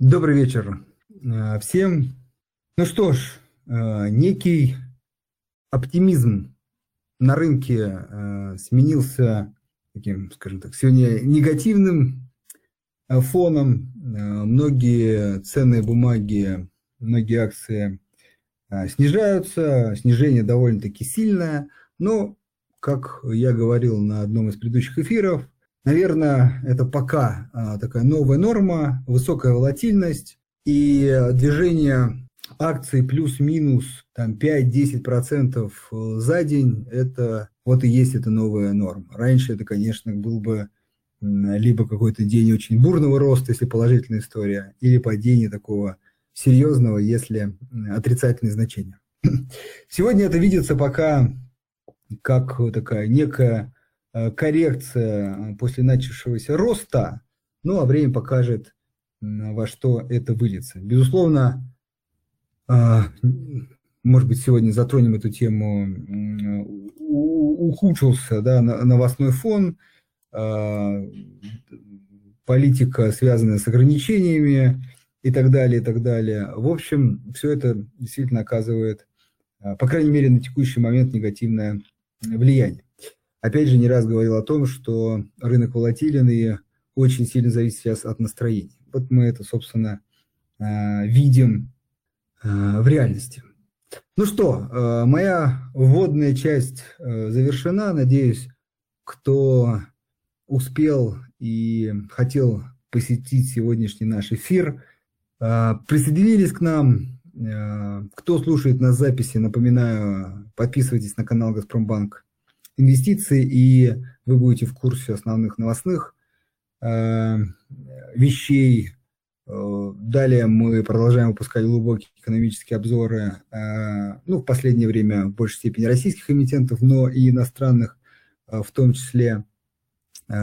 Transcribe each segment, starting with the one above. Добрый вечер всем. Ну что ж, некий оптимизм на рынке сменился таким, скажем так, сегодня негативным фоном. Многие ценные бумаги, многие акции снижаются, снижение довольно-таки сильное, но, как я говорил на одном из предыдущих эфиров, наверное, это пока такая новая норма, высокая волатильность и движение акций плюс-минус 5-10% за день, это вот и есть эта новая норма. Раньше это, конечно, был бы либо какой-то день очень бурного роста, если положительная история, или падение такого серьезного, если отрицательные значения. Сегодня это видится пока как такая некая коррекция после начавшегося роста, ну а время покажет, во что это выльется. Безусловно, может быть, сегодня затронем эту тему, ухудшился новостной фон, политика, связанная с ограничениями и так далее, и так далее. В общем, все это действительно оказывает, по крайней мере, на текущий момент негативное влияние. Опять же, не раз говорил о том, что рынок волатилен и очень сильно зависит сейчас от настроения. Вот мы это, собственно, видим в реальности. Ну что, моя вводная часть завершена. Надеюсь, кто успел и хотел посетить сегодняшний наш эфир, присоединились к нам. Кто слушает нас в записи, напоминаю, подписывайтесь на канал «Газпромбанк Инвестиции», и вы будете в курсе основных новостных вещей. Далее мы продолжаем выпускать глубокие экономические обзоры, в последнее время в большей степени российских эмитентов, но и иностранных в том числе,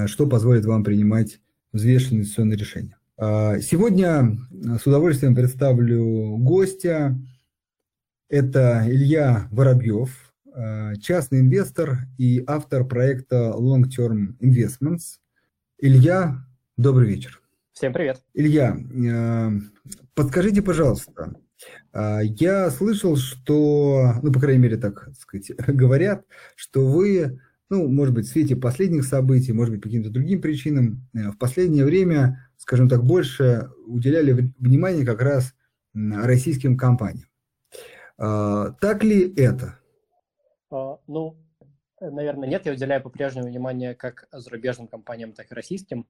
что позволит вам принимать взвешенные инвестиционные решения. Сегодня с удовольствием представлю гостя. Это Илья Воробьев, частный инвестор и автор проекта Long Term Investments. Илья, добрый вечер. Всем привет. Илья, подскажите, пожалуйста, я слышал, что, по крайней мере, так сказать, говорят, что вы, может быть, в свете последних событий, может быть, по каким-то другим причинам, в последнее время, скажем так, больше уделяли внимание как раз российским компаниям. Так ли это? Наверное, нет. Я уделяю по-прежнему внимание как зарубежным компаниям, так и российским.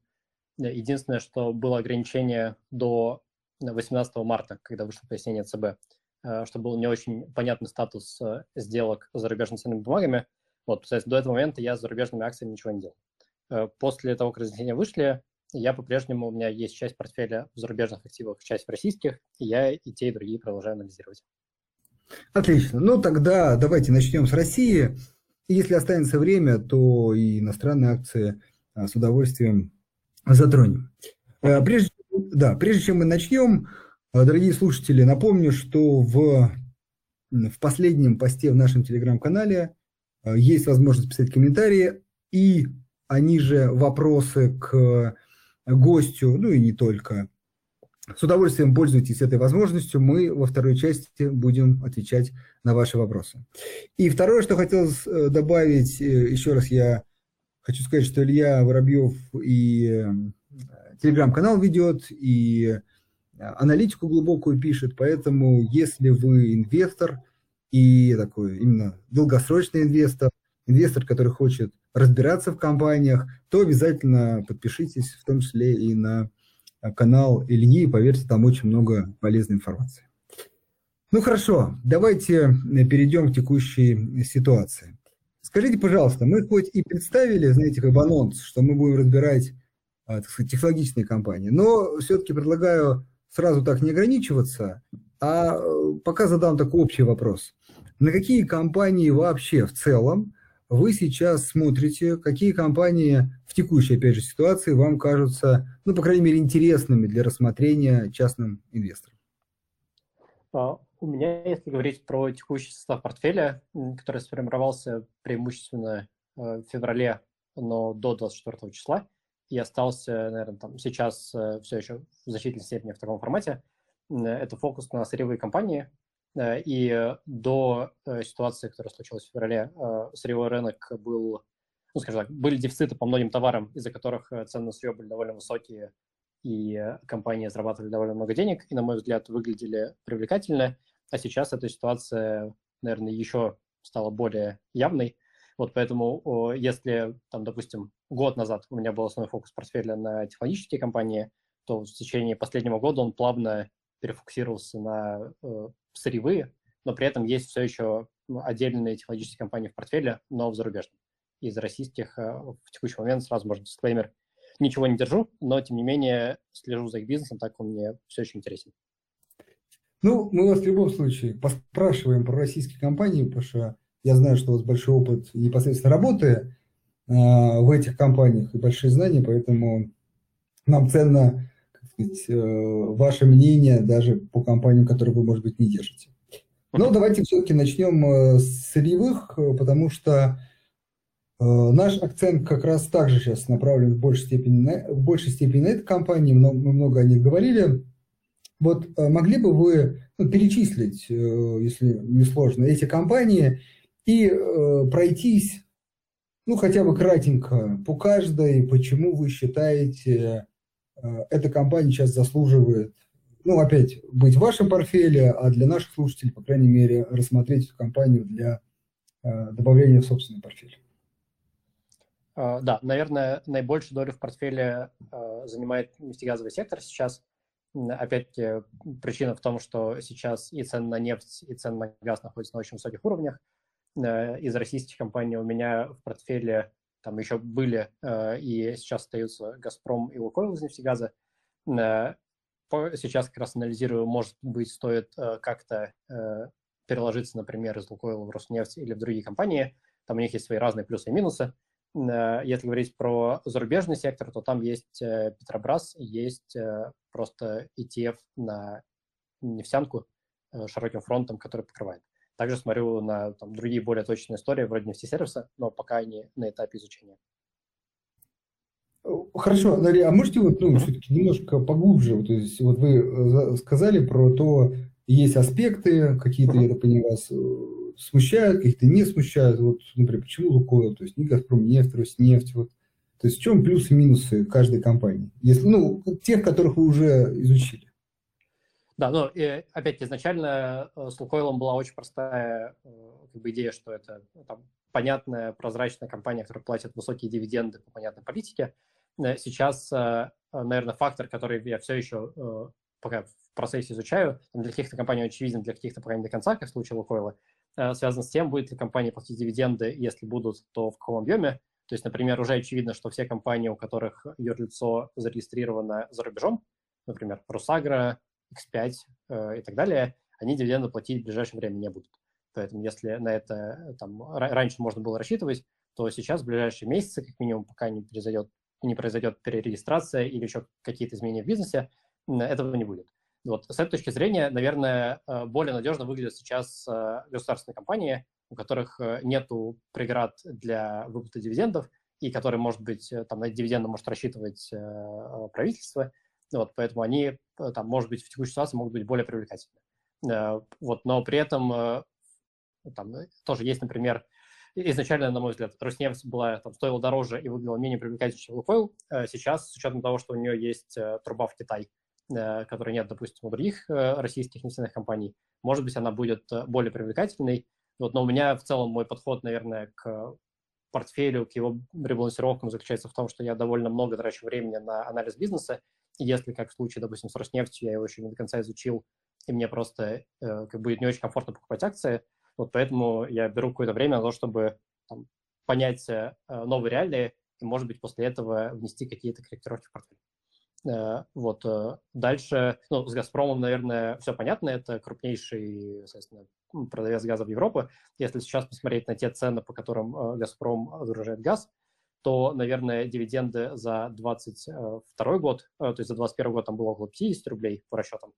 Единственное, что было ограничение до 18 марта, когда вышло пояснение ЦБ, что был не очень понятный статус сделок с зарубежными ценными бумагами. То есть до этого момента я с зарубежными акциями ничего не делал. После того, как разъяснения вышли, у меня есть часть портфеля в зарубежных активах, часть в российских, и я и те, и другие продолжаю анализировать. Отлично. Тогда давайте начнем с России. Если останется время, то и иностранные акции с удовольствием затронем. Прежде чем мы начнем, дорогие слушатели, напомню, что в последнем посте в нашем телеграм-канале есть возможность писать комментарии, и они же вопросы к гостю, и не только. С удовольствием пользуйтесь этой возможностью. Мы во второй части будем отвечать на ваши вопросы. И второе, что хотелось добавить, еще раз я хочу сказать, что Илья Воробьев и телеграм-канал ведет, и аналитику глубокую пишет, поэтому если вы инвестор, и такой именно долгосрочный инвестор, который хочет разбираться в компаниях, то обязательно подпишитесь, в том числе и на канал Ильи, поверьте, там очень много полезной информации. Хорошо, давайте перейдем к текущей ситуации. Скажите, пожалуйста, мы хоть и представили, анонс, что мы будем разбирать, технологичные компании, но все-таки предлагаю сразу так не ограничиваться, а пока задам такой общий вопрос. На какие компании вообще в целом вы сейчас смотрите, какие компании в текущей, ситуации вам кажутся, по крайней мере, интересными для рассмотрения частным инвесторам? У меня, если говорить про текущий состав портфеля, который сформировался преимущественно в феврале, но до 24 числа, и остался, наверное, там сейчас все еще в значительной степени в таком формате. Это фокус на сырьевые компании. И до ситуации, которая случилась в феврале, сырьевой рынок был, ну, скажем так, были дефициты по многим товарам, из-за которых цены на сырье были довольно высокие, и компании зарабатывали довольно много денег, и, на мой взгляд, выглядели привлекательно. А сейчас эта ситуация, наверное, еще стала более явной. Вот поэтому, если, там, допустим, год назад у меня был основной фокус портфеля на технологические компании, то в течение последнего года он плавно перефокусировался на сырьевые, но при этом есть все еще отдельные технологические компании в портфеле, но в зарубежном. Из российских в текущий момент, сразу можно дисклеймер, ничего не держу, но, тем не менее, слежу за их бизнесом, так он мне все еще интересен. Ну, мы вас в любом случае поспрашиваем про российские компании, потому что я знаю, что у вас большой опыт непосредственно работы в этих компаниях и большие знания, поэтому нам ценно, как сказать, ваше мнение даже по компаниям, которые вы, может быть, не держите. Но давайте все-таки начнем с сырьевых, потому что наш акцент как раз также сейчас направлен в большей степени на этой компании, мы много о них говорили. Вот могли бы вы перечислить, если не сложно, эти компании и пройтись, хотя бы кратенько по каждой, почему вы считаете, эта компания сейчас заслуживает, опять, быть в вашем портфеле, а для наших слушателей, по крайней мере, рассмотреть эту компанию для добавления в собственный портфель. Да, наверное, наибольшую долю в портфеле занимает нефтегазовый сектор сейчас. Опять-таки, причина в том, что сейчас и цены на нефть, и цены на газ находятся на очень высоких уровнях. Из российских компаний у меня в портфеле там еще были и сейчас остаются Газпром и Лукойл из нефтегаза. Сейчас как раз анализирую, может быть, стоит как-то переложиться, например, из Лукойла в Роснефть или в другие компании. Там у них есть свои разные плюсы и минусы. Если говорить про зарубежный сектор, то там есть Петробрас, есть просто ETF на нефтянку широким фронтом, который покрывает. Также смотрю на другие более точные истории, вроде нефтесервиса, но пока они на этапе изучения. Хорошо, Дарья, а можете все-таки немножко поглубже? То есть, вы сказали про то, есть аспекты, какие-то, я так понимаю, смущают, каких-то не смущают. Например, почему Лукойл, то есть ни Газпром, ни нефть, Роснефть. То есть в чем плюсы и минусы каждой компании? Если, тех, которых вы уже изучили. Да, опять изначально с Лукойлом была очень простая идея, что это понятная, прозрачная компания, которая платит высокие дивиденды по понятной политике. Сейчас, наверное, фактор, который я все еще пока в процессе изучаю, для каких-то компаний очевиден, для каких-то пока не до конца, как в случае Лукойла, связано с тем, будет ли компания платить дивиденды, если будут, то в каком объеме. То есть, например, уже очевидно, что все компании, у которых юрлицо зарегистрировано за рубежом, например, Русагра, X5 и так далее, они дивиденды платить в ближайшее время не будут. Поэтому если на это раньше можно было рассчитывать, то сейчас в ближайшие месяцы, как минимум, пока не произойдет перерегистрация или еще какие-то изменения в бизнесе, этого не будет. С этой точки зрения, наверное, более надежно выглядят сейчас государственные компании, у которых нету преград для выплаты дивидендов, и которые, может быть, на дивиденды может рассчитывать правительство. Поэтому они, может быть, в текущей ситуации могут быть более привлекательны. Но при этом тоже есть, например, изначально, на мой взгляд, Роснефть была, стоила дороже и выглядела менее привлекательно, чем Лукойл. Сейчас, с учетом того, что у нее есть труба в Китай, которой нет, допустим, у других российских нефтяных компаний, может быть, она будет более привлекательной. Но у меня в целом мой подход, наверное, к портфелю, к его ребалансировкам заключается в том, что я довольно много трачу времени на анализ бизнеса. И если, как в случае, допустим, с Роснефтью, я его еще не до конца изучил, и мне просто будет не очень комфортно покупать акции, поэтому я беру какое-то время на то, чтобы понять новые реалии и, может быть, после этого внести какие-то корректировки в портфель. Дальше, с Газпромом, наверное, все понятно, это крупнейший, соответственно, продавец газа в Европу. Если сейчас посмотреть на те цены, по которым Газпром загружает газ, то, наверное, дивиденды за 22 год, то есть за 21 год там было около 50 рублей по расчетам,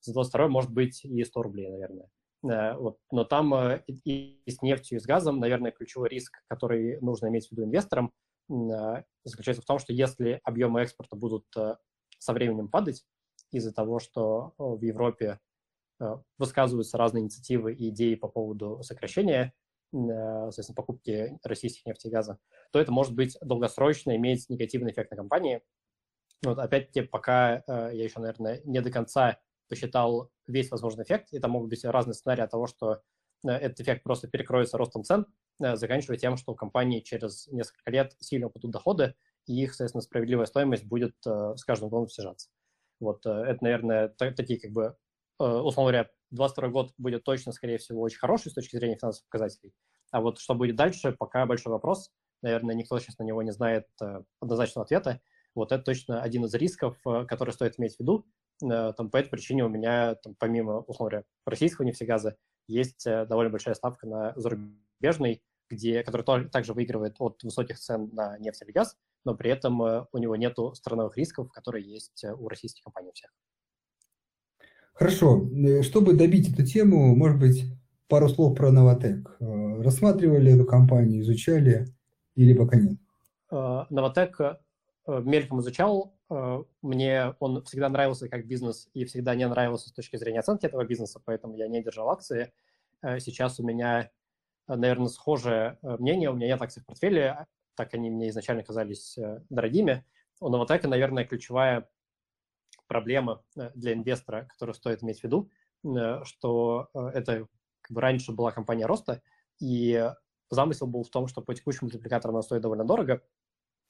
за 22 может быть и 100 рублей, наверное. Но там и с нефтью, и с газом, наверное, ключевой риск, который нужно иметь в виду инвесторам, заключается в том, что если объемы экспорта будут со временем падать из-за того, что в Европе высказываются разные инициативы и идеи по поводу сокращения, соответственно, покупки российских нефти и газа, то это может быть долгосрочно, иметь негативный эффект на компании. Вот опять-таки, пока я еще, наверное, не до конца посчитал весь возможный эффект, и там могут быть разные сценарии от того, что этот эффект просто перекроется ростом цен, заканчивая тем, что у компании через несколько лет сильно упадут доходы, и их, соответственно, справедливая стоимость будет с каждым годом снижаться. Вот это, наверное, такие, как бы, условно говоря, 2022 год будет точно, скорее всего, очень хороший с точки зрения финансовых показателей. А вот что будет дальше, пока большой вопрос. Наверное, никто сейчас на него не знает однозначного ответа. Вот это точно один из рисков, который стоит иметь в виду. По этой причине у меня, помимо, условно говоря, российского нефтегаза, есть довольно большая ставка на зарубежный, который также выигрывает от высоких цен на нефть или газ, но при этом у него нет страновых рисков, которые есть у российских компаний всех. Хорошо. Чтобы добить эту тему, может быть, пару слов про Новатек. Рассматривали эту компанию, изучали или пока нет? Новатек мельком изучал. Мне он всегда нравился как бизнес и всегда не нравился с точки зрения оценки этого бизнеса, поэтому я не держал акции. Сейчас у меня, наверное, схожее мнение. У меня нет акций в портфеле, так они мне изначально казались дорогими. У Новатека, наверное, ключевая проблема для инвестора, которую стоит иметь в виду, что это, как бы, раньше была компания роста, и замысел был в том, что по текущему мультипликатору она стоит довольно дорого,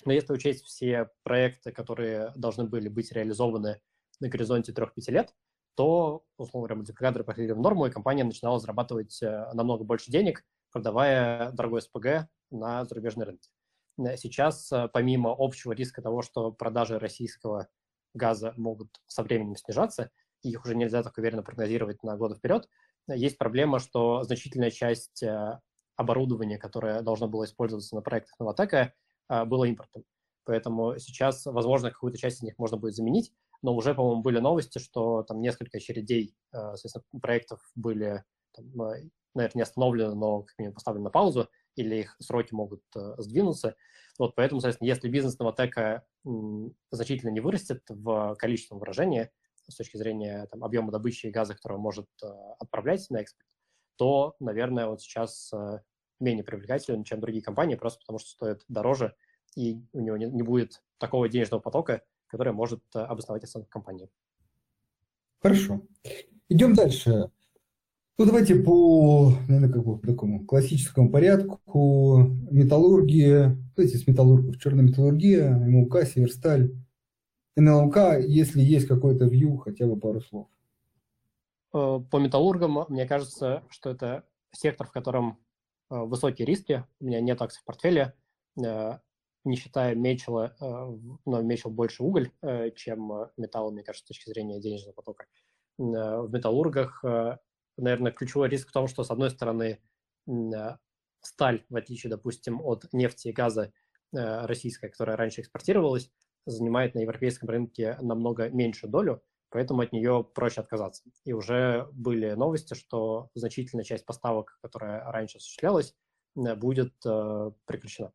но если учесть все проекты, которые должны были быть реализованы на горизонте 3-5 лет, то, условно говоря, мультипликаторы пошли в норму, и компания начинала зарабатывать намного больше денег, продавая дорогой СПГ на зарубежные рынки. Сейчас, помимо общего риска того, что продажи российского газа могут со временем снижаться, и их уже нельзя так уверенно прогнозировать на годы вперед, есть проблема, что значительная часть оборудования, которое должно было использоваться на проектах Новатека, было импортом. Поэтому сейчас, возможно, какую-то часть из них можно будет заменить, но уже, по-моему, были новости, что там несколько очередей, соответственно, проектов были, наверное, не остановлены, но как минимум поставлены на паузу, или их сроки могут сдвинуться. Вот поэтому, соответственно, если бизнес Новатека значительно не вырастет в количественном выражении с точки зрения объема добычи и газа, который он может отправлять на экспорт, то, наверное, он сейчас менее привлекателен, чем другие компании, просто потому что стоит дороже, и у него не будет такого денежного потока, который может обосновать оценку компании. Хорошо. Идем дальше. Ну, давайте по, наверное, как бы, по такому классическому порядку. Металлургия, то есть из металлургов черная металлургия, МУК, Северсталь, НЛМК, если есть какой-то вью, хотя бы пару слов. По металлургам, мне кажется, что это сектор, в котором высокие риски. У меня нет акций в портфеле, не считая Мечела, но Мечел больше уголь, чем металл, мне кажется, с точки зрения денежного потока. В металлургах, наверное, ключевой риск в том, что, с одной стороны, сталь, в отличие, допустим, от нефти и газа российской, которая раньше экспортировалась, занимает на европейском рынке намного меньшую долю, поэтому от нее проще отказаться. И уже были новости, что значительная часть поставок, которая раньше осуществлялась, будет прекращена.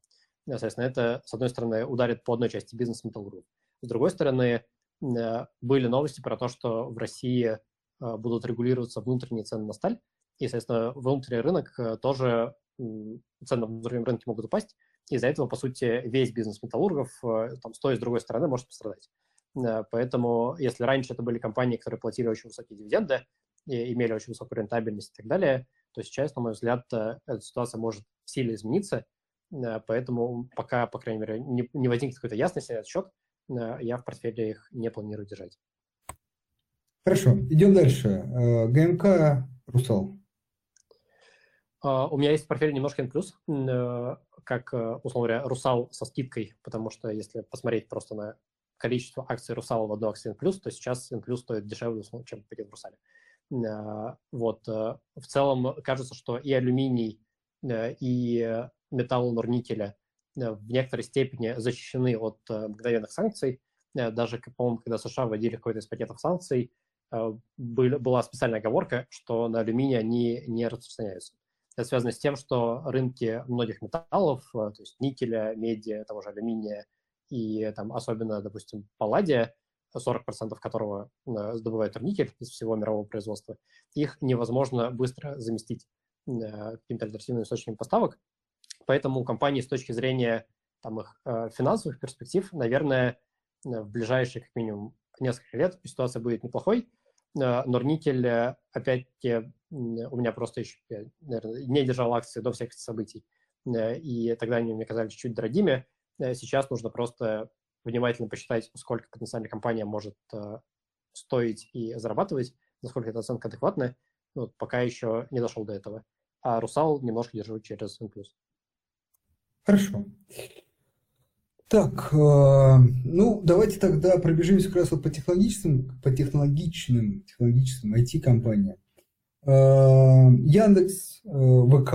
Соответственно, это, с одной стороны, ударит по одной части бизнеса металлургов. С другой стороны, были новости про то, что в России будут регулироваться внутренние цены на сталь, и, соответственно, внутренний рынок тоже, цены на внутреннем рынке могут упасть, и из-за этого, по сути, весь бизнес металлургов с той и с другой стороны может пострадать. Поэтому, если раньше это были компании, которые платили очень высокие дивиденды, и имели очень высокую рентабельность и так далее, то сейчас, на мой взгляд, эта ситуация может сильно измениться, поэтому пока, по крайней мере, не возникнет какой-то ясности на этот счет, я в портфеле их не планирую держать. Хорошо, идем дальше. ГМК Русал. У меня есть в портфеле немножко En+, как, условно говоря, Русал со скидкой, потому что если посмотреть просто на количество акций Русала в одну акцию En+, то сейчас En+ стоит дешевле, чем в Русале. Вот. В целом кажется, что и алюминий, и металл Норникеля в некоторой степени защищены от мгновенных санкций. Даже, по-моему, когда США вводили какой-то из пакетов санкций, была специальная оговорка, что на алюминий они не распространяются. Это связано с тем, что рынки многих металлов, то есть никеля, меди, того же алюминия и там, особенно, допустим, палладия, 40% которого добывает Норникель из всего мирового производства, их невозможно быстро заместить каким-то альтернативным источником поставок. Поэтому компании с точки зрения там, их финансовых перспектив, наверное, в ближайшие как минимум несколько лет ситуация будет неплохой. Норникель, опять-таки, у меня просто еще, я, наверное, не держал акции до всех событий, и тогда они мне казались чуть дорогими. Сейчас нужно просто внимательно посчитать, сколько потенциальная компания может стоить и зарабатывать, насколько эта оценка адекватна. Вот пока еще не дошел до этого. А Русал немножко держу через En+. Хорошо. Так, ну давайте тогда пробежимся как раз вот по технологичным IT-компаниям. Яндекс, ВК,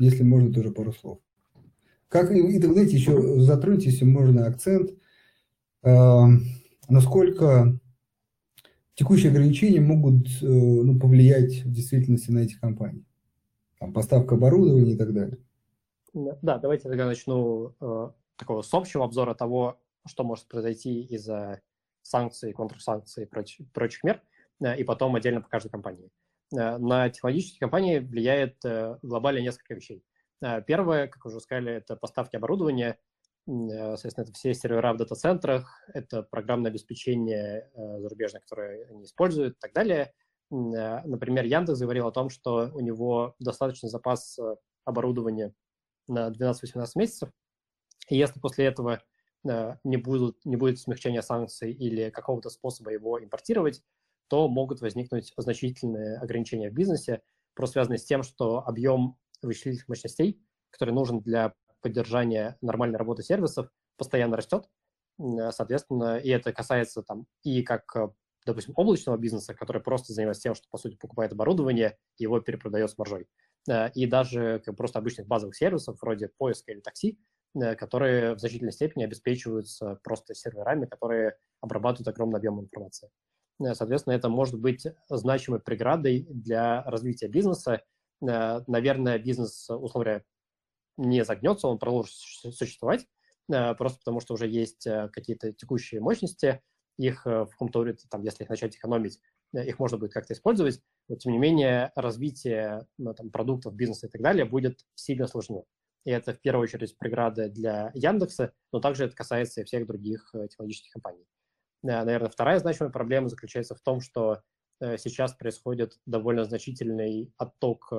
если можно тоже пару слов. Как и так, знаете, еще затроньте, если можно, акцент, насколько текущие ограничения могут повлиять в действительности на эти компании. Там, поставка оборудования и так далее. Да, давайте тогда начну такого с общего обзора того, что может произойти из-за санкций, контрсанкций и прочих мер, и потом отдельно по каждой компании. На технологические компании влияет глобально несколько вещей. Первое, как уже сказали, это поставки оборудования, соответственно, это все сервера в дата-центрах, это программное обеспечение зарубежное, которое они используют и так далее. Например, Яндекс говорил о том, что у него достаточный запас оборудования на 12-18 месяцев, и если после этого не будет смягчения санкций или какого-то способа его импортировать, то могут возникнуть значительные ограничения в бизнесе, просто связанные с тем, что объем вычислительных мощностей, который нужен для поддержания нормальной работы сервисов, постоянно растет. Соответственно, и это касается там и как, допустим, облачного бизнеса, который просто занимается тем, что, по сути, покупает оборудование и его перепродает с маржой. И даже просто обычных базовых сервисов, вроде поиска или такси, которые в значительной степени обеспечиваются просто серверами, которые обрабатывают огромный объем информации. Соответственно, это может быть значимой преградой для развития бизнеса. Наверное, бизнес, условно говоря, не загнется, он продолжит существовать, просто потому что уже есть какие-то текущие мощности, их в каком-то уровне, там, если их начать экономить, их можно будет как-то использовать, но, тем не менее, развитие там, продуктов, бизнеса и так далее будет сильно сложнее. И это, в первую очередь, преграда для Яндекса, но также это касается и всех других технологических компаний. Наверное, вторая значимая проблема заключается в том, что сейчас происходит довольно значительный отток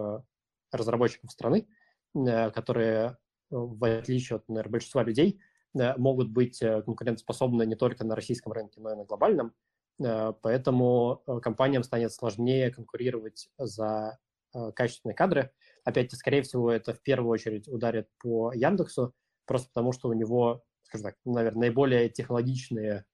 разработчиков страны, которые, в отличие от, наверное, большинства людей, могут быть конкурентоспособны не только на российском рынке, но и на глобальном. Поэтому компаниям станет сложнее конкурировать за качественные кадры. Опять-таки, скорее всего, это в первую очередь ударит по Яндексу, просто потому что у него, скажем так, наверное, наиболее технологичные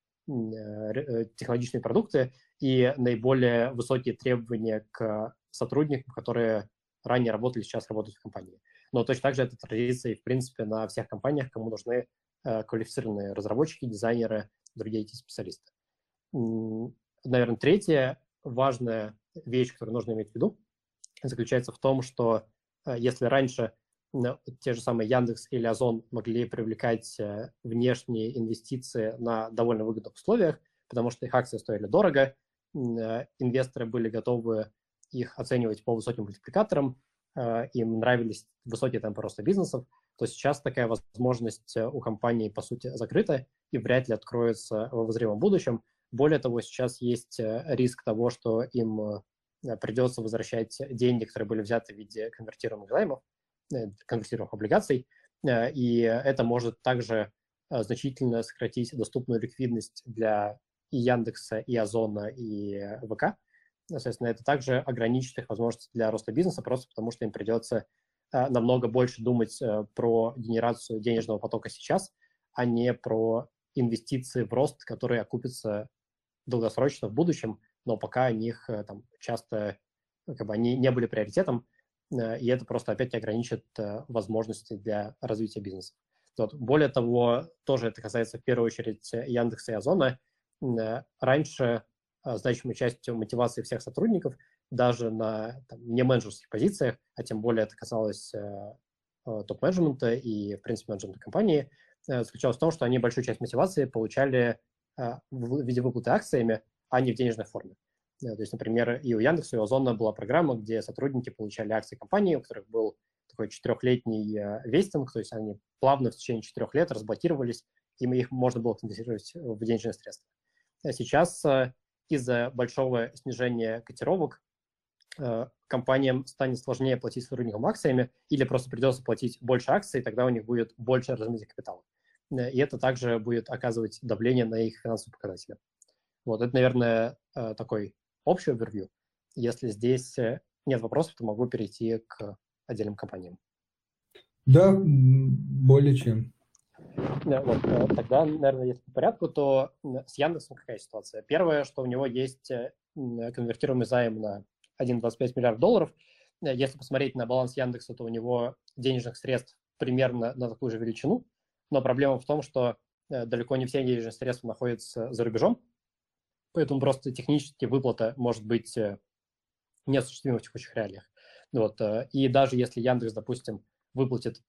продукты и наиболее высокие требования к сотрудникам, которые ранее работали, сейчас работают в компании. Но точно так же это отразится и, в принципе, на всех компаниях, кому нужны квалифицированные разработчики, дизайнеры, другие IT-специалисты. Наверное, третья важная вещь, которую нужно иметь в виду, заключается в том, что если раньше те же самые Яндекс или Озон могли привлекать внешние инвестиции на довольно выгодных условиях, потому что их акции стоили дорого, инвесторы были готовы их оценивать по высоким мультипликаторам, им нравились высокие темпы роста бизнесов, то сейчас такая возможность у компании, по сути, закрыта и вряд ли откроется в обозримом будущем. Более того, сейчас есть риск того, что им придется возвращать деньги, которые были взяты в виде конвертируемых займов, конвертируемых облигаций, и это может также значительно сократить доступную ликвидность для и Яндекса, и Озона, и ВК. Соответственно, это также ограничит их возможности для роста бизнеса, просто потому что им придется намного больше думать про генерацию денежного потока сейчас, а не про инвестиции в рост, которые окупятся долгосрочно в будущем, но пока у них там, часто как бы, они не были приоритетом, и это просто опять-таки ограничит возможности для развития бизнеса. Вот. Более того, тоже это касается в первую очередь Яндекса и Озона. Раньше значимую часть мотивации всех сотрудников, даже на не менеджерских позициях, а тем более это касалось топ-менеджмента и, в принципе, менеджмента компании, заключалось в том, что они большую часть мотивации получали в виде выплаты акциями, а не в денежной форме. То есть, например, и у Яндекса, и у Озона была программа, где сотрудники получали акции компании, у которых был такой 4-летний вестинг, то есть они плавно в течение 4 лет разблокировались, и их можно было конвертировать в денежные средства. Сейчас из-за большого снижения котировок компаниям станет сложнее платить сотрудникам акциями или просто придется платить больше акций, и тогда у них будет больше размытия капитала. И это также будет оказывать давление на их финансовые показатели. Вот это, наверное, такой общий овервью. Если здесь нет вопросов, то могу перейти к отдельным компаниям. Да, более чем. Вот, тогда, наверное, если по порядку, то с Яндексом какая ситуация? Первое, что у него есть конвертируемый займ на $1,25 миллиарда. Если посмотреть на баланс Яндекса, то у него денежных средств примерно на такую же величину. Но проблема в том, что далеко не все денежные средства находятся за рубежом. Поэтому просто технически выплата может быть неосуществима в текущих реалиях. Вот. И даже если Яндекс, допустим, выплатит,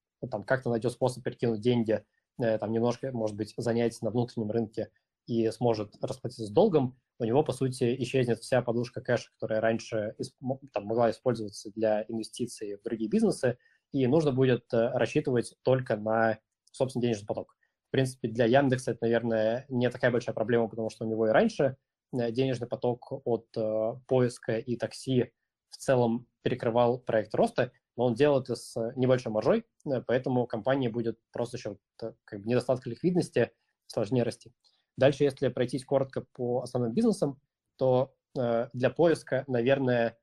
как-то найдет способ перекинуть деньги, немножко, может быть, занять на внутреннем рынке и сможет расплатиться с долгом, у него, по сути, исчезнет вся подушка кэша, которая раньше могла использоваться для инвестиций в другие бизнесы, и нужно будет рассчитывать только на собственный денежный поток. В принципе, для Яндекса это, наверное, не такая большая проблема, потому что у него и раньше денежный поток от поиска и такси в целом перекрывал проект роста, но он делает это с небольшой маржой, поэтому компания будет просто еще недостатка ликвидности сложнее расти. Дальше, если пройтись коротко по основным бизнесам, то для поиска, наверное,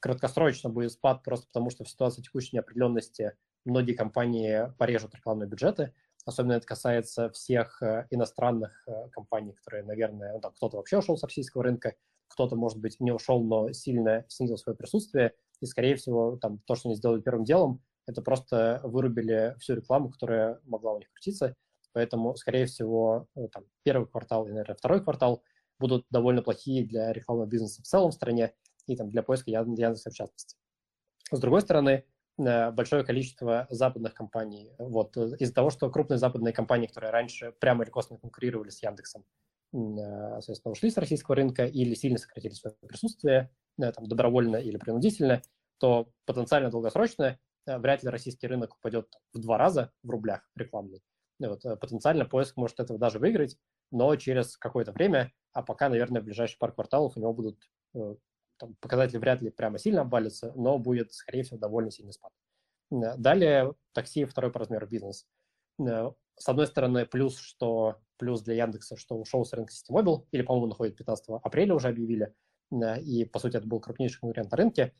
краткосрочно будет спад, просто потому что в ситуации текущей неопределенности многие компании порежут рекламные бюджеты, особенно это касается всех иностранных компаний, которые, наверное, кто-то вообще ушел с российского рынка, кто-то, может быть, не ушел, но сильно снизил свое присутствие, и, скорее всего, то, что они сделали первым делом, это просто вырубили всю рекламу, которая могла у них крутиться. Поэтому, скорее всего, первый квартал и, наверное, второй квартал будут довольно плохие для рекламного бизнеса в целом в стране и для поиска Яндекса в частности. С другой стороны, большое количество западных компаний. Вот, из-за того, что крупные западные компании, которые раньше прямо или косвенно конкурировали с Яндексом, соответственно, ушли с российского рынка или сильно сократили свое присутствие, добровольно или принудительно, то потенциально долгосрочно вряд ли российский рынок упадет в 2 раза в рублях рекламный. Вот, потенциально поиск может этого даже выиграть, но через какое-то время, а пока, наверное, в ближайшие пару кварталов у него будут показатели вряд ли прямо сильно обвалятся, но будет, скорее всего, довольно сильный спад. Далее такси второй по размеру бизнес. С одной стороны, плюс для Яндекса, что ушел с рынка СитиМобил, или, по-моему, он уходит 15 апреля, уже объявили, и, по сути, это был крупнейший конкурент на рынке.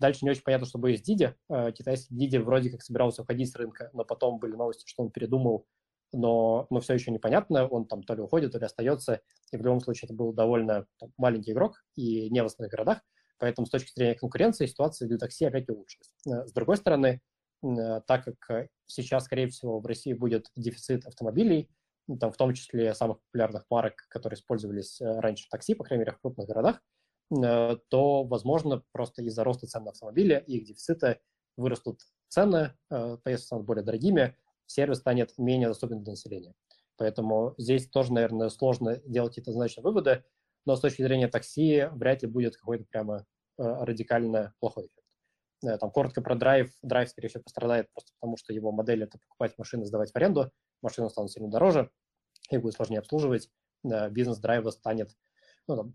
Дальше не очень понятно, что будет с DiDi. Китайский DiDi вроде как собирался уходить с рынка, но потом были новости, что он передумал, но все еще непонятно, он то ли уходит, то ли остается, и в любом случае это был довольно маленький игрок и не в основных городах, поэтому с точки зрения конкуренции ситуация для такси опять улучшилась. С другой стороны, так как сейчас, скорее всего, в России будет дефицит автомобилей, в том числе самых популярных марок, которые использовались раньше в такси, по крайней мере, в крупных городах, то, возможно, просто из-за роста цен на автомобили и их дефицита вырастут цены, поездки станут более дорогими, сервис станет менее доступен для населения. Поэтому здесь тоже, наверное, сложно делать какие-то значимые выводы, но с точки зрения такси вряд ли будет какой-то прямо радикально плохой эффект. Коротко про драйв. Драйв, скорее всего, пострадает просто потому, что его модель – это покупать машины, сдавать в аренду, машины станут сильно дороже, их будет сложнее обслуживать, бизнес драйва станет,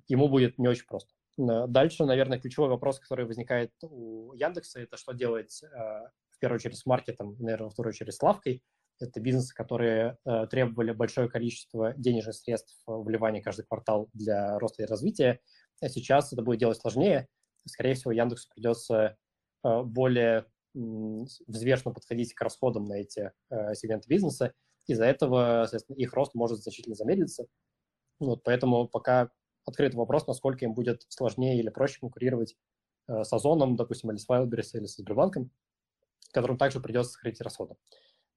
ему будет не очень просто. Дальше, наверное, ключевой вопрос, который возникает у Яндекса, это что делать в первую очередь с маркетом, наверное, во вторую очередь с лавкой. Это бизнесы, которые требовали большое количество денежных средств вливания каждый квартал для роста и развития. А сейчас это будет делать сложнее. Скорее всего, Яндексу придется более взвешенно подходить к расходам на эти сегменты бизнеса. Из-за этого, соответственно, их рост может значительно замедлиться. Вот, поэтому пока открытый вопрос, насколько им будет сложнее или проще конкурировать с Озоном, допустим, или с Wildberries, или со Сбербанком, которым также придется сократить расходы.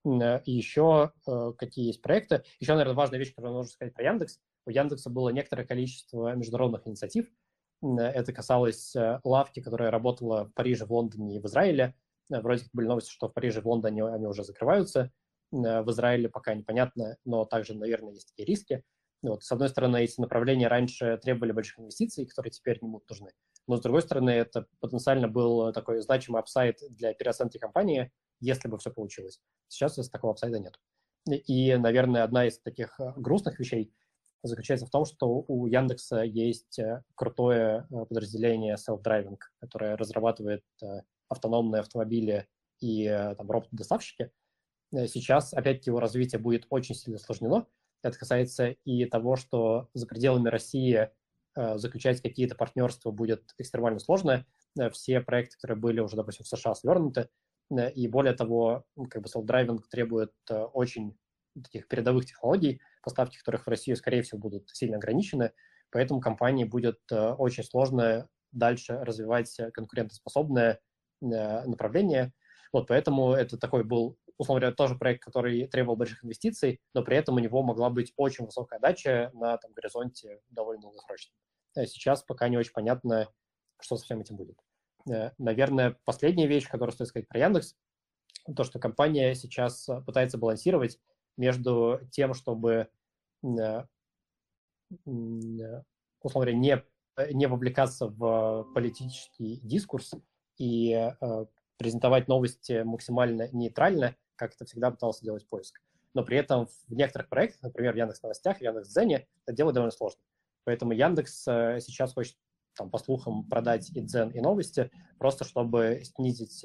И еще какие есть проекты. Еще, наверное, важная вещь, которую нужно сказать про Яндекс, у Яндекса было некоторое количество международных инициатив. Это касалось лавки, которая работала в Париже, в Лондоне и в Израиле. Вроде как были новости, что в Париже и в Лондоне они уже закрываются. В Израиле пока непонятно, но также, наверное, есть такие риски. Вот, с одной стороны, эти направления раньше требовали больших инвестиций, которые теперь не будут нужны. Но, с другой стороны, это потенциально был такой значимый апсайд для переоценки компании, если бы все получилось. Сейчас такого апсайда нет. И, наверное, одна из таких грустных вещей заключается в том, что у Яндекса есть крутое подразделение self-driving, которое разрабатывает автономные автомобили и роботы-доставщики. Сейчас, опять-таки, его развитие будет очень сильно усложнено. Это касается и того, что за пределами России заключать какие-то партнерства будет экстремально сложно. Все проекты, которые были уже, допустим, в США, свернуты. И более того, как бы self-driving требует очень таких передовых технологий, поставки которых в Россию, скорее всего, будут сильно ограничены. Поэтому компании будет очень сложно дальше развивать конкурентоспособное направление. Вот поэтому это такой был, условно говоря, тоже проект, который требовал больших инвестиций, но при этом у него могла быть очень высокая отдача на горизонте довольно долгосрочно. Сейчас пока не очень понятно, что со всем этим будет. Наверное, последняя вещь, которую стоит сказать про Яндекс, то, что компания сейчас пытается балансировать между тем, чтобы, условно говоря, не вовлекаться в политический дискурс и презентовать новости максимально нейтрально, как это всегда пытался делать поиск. Но при этом в некоторых проектах, например, в Яндекс.Новостях, в Яндекс.Дзене, это делать довольно сложно. Поэтому Яндекс сейчас хочет, по слухам, продать и Дзен, и новости, просто чтобы снизить,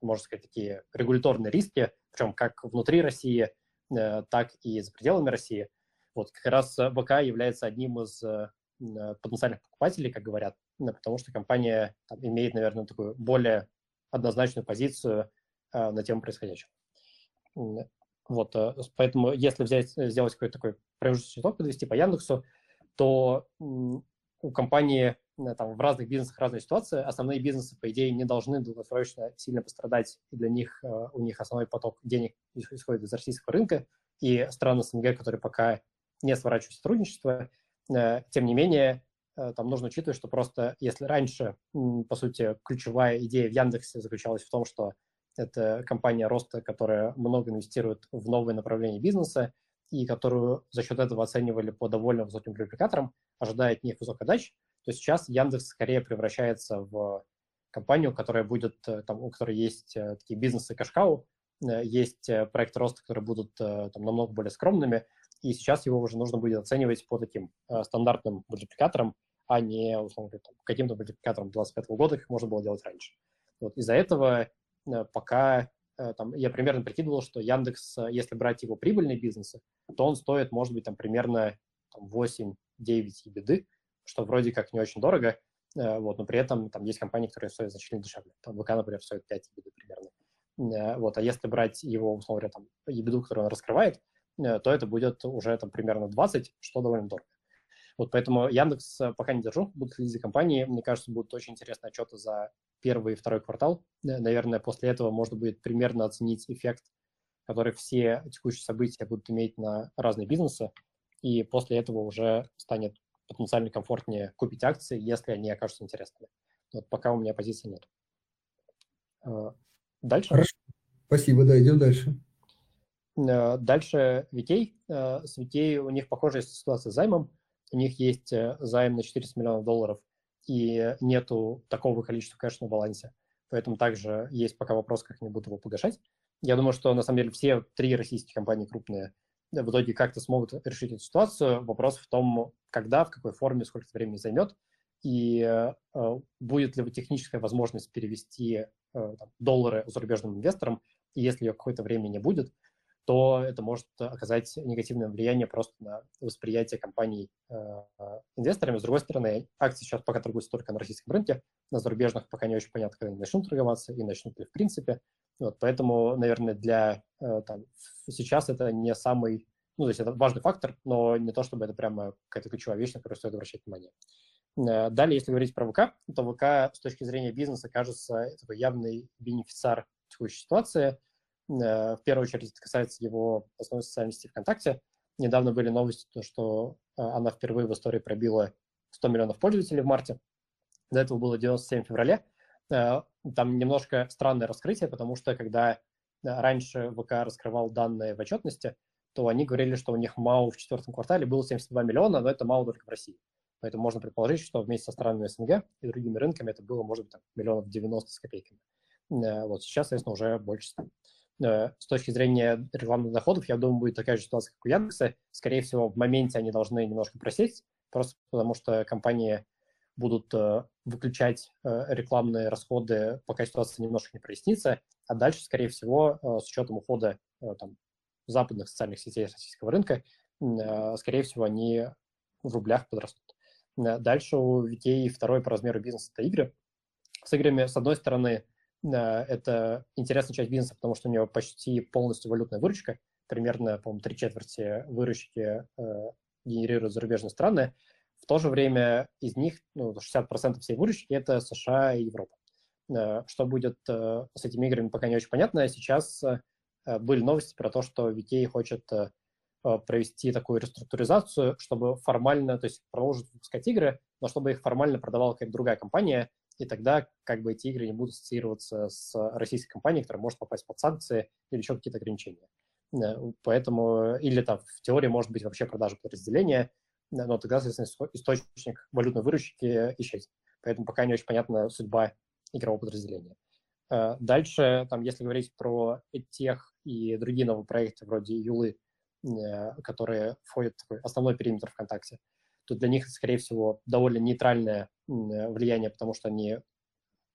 можно сказать, такие регуляторные риски, причем как внутри России, так и за пределами России. Вот как раз ВК является одним из потенциальных покупателей, как говорят, потому что компания имеет, наверное, такую более однозначную позицию на тему происходящего. Вот, поэтому если сделать какой-то такой промежуточный итог, подвести по Яндексу, то у компании в разных бизнесах разные ситуации. Основные бизнесы, по идее, не должны долгосрочно сильно пострадать. Для них у них основной поток денег исходит из российского рынка и стран СНГ, которые пока не сворачивают сотрудничество. Тем не менее, нужно учитывать, что просто если раньше, по сути, ключевая идея в Яндексе заключалась в том, что это компания роста, которая много инвестирует в новые направления бизнеса и которую за счет этого оценивали по довольно высоким мультипликаторам, ожидая от них высоких отдач, то сейчас Яндекс скорее превращается в компанию, которая будет, у которой есть такие бизнесы кэшкау, есть проекты роста, которые будут намного более скромными, и сейчас его уже нужно будет оценивать по таким стандартным мультипликаторам, а не, условно говоря, каким-то мультипликатором 25-го года, как можно было делать раньше. Вот из-за этого пока я примерно прикидывал, что Яндекс, если брать его прибыльные бизнесы, то он стоит, может быть, примерно 8-9 EBITDA, что вроде как не очень дорого, вот, но при этом есть компании, которые стоят значительно дешевле. ВК, например, стоит 5 EBITDA примерно. Вот, а если брать его, условно говоря, EBITDA, которую он раскрывает, то это будет уже примерно 20, что довольно дорого. Вот поэтому Яндекс пока не держу, буду следить за компанией. Мне кажется, будут очень интересные отчеты за первый и второй квартал. Наверное, после этого можно будет примерно оценить эффект, который все текущие события будут иметь на разные бизнесы. И после этого уже станет потенциально комфортнее купить акции, если они окажутся интересными. Вот пока у меня позиции нет. Дальше? Хорошо. Спасибо, да, идем дальше. Дальше VK. С VK у них похожая ситуация с займом. У них есть займ на $400 миллионов, и нету такого количества кэша на балансе. Поэтому также есть пока вопрос, как они будут его погашать. Я думаю, что на самом деле все три российские компании крупные в итоге как-то смогут решить эту ситуацию. Вопрос в том, когда, в какой форме, сколько времени займет, и будет ли техническая возможность перевести доллары зарубежным инвесторам, и если ее какое-то время не будет, то это может оказать негативное влияние просто на восприятие компаний инвесторами. С другой стороны, акции сейчас пока торгуются только на российском рынке, на зарубежных пока не очень понятно, когда они начнут торговаться и начнут ли в принципе. Вот, поэтому, наверное, для сейчас это не самый, то есть это важный фактор, но не то, чтобы это прямо какая-то ключевая вещь, на которую стоит обращать внимание. Далее, если говорить про ВК, то ВК с точки зрения бизнеса кажется такой явный бенефициар текущей ситуации. В первую очередь это касается его основной социальной сети ВКонтакте. Недавно были новости, то, что она впервые в истории пробила 100 миллионов пользователей в марте. До этого было 97 в феврале. Там немножко странное раскрытие, потому что когда раньше ВК раскрывал данные в отчетности, то они говорили, что у них МАУ в четвертом квартале было 72 миллиона, но это МАУ только в России. Поэтому можно предположить, что вместе со странами СНГ и другими рынками это было, может быть, там, миллионов 90 с копейками. Вот сейчас, соответственно, уже больше 100. С точки зрения рекламных доходов, я думаю, будет такая же ситуация, как у Яндекса. Скорее всего, в моменте они должны немножко просесть, просто потому что компании будут выключать рекламные расходы, пока ситуация немножко не прояснится. А дальше, скорее всего, с учетом ухода там, западных социальных сетей российского рынка, скорее всего, они в рублях подрастут. Дальше у VK второй по размеру бизнес – это игры. С играми, с одной стороны, это интересная часть бизнеса, потому что у него почти полностью валютная выручка. Примерно, по-моему, 3/4 выручки генерируют зарубежные страны. В то же время из них 60% всей выручки – это США и Европа. Что будет с этими играми, пока не очень понятно. Сейчас были новости про то, что VK хочет провести такую реструктуризацию, чтобы формально, то есть продолжить выпускать игры, но чтобы их формально продавала какая-то другая компания, и тогда как бы эти игры не будут ассоциироваться с российской компанией, которая может попасть под санкции или еще какие-то ограничения. Поэтому, или там в теории может быть вообще продажа подразделения, но тогда, соответственно, источник валютной выручки исчезнет. Поэтому пока не очень понятна судьба игрового подразделения. Дальше, там, если говорить про тех и другие новые проекты вроде Юлы, которые входят в такой основной периметр ВКонтакте, то для них, скорее всего, довольно нейтральное влияние, потому что они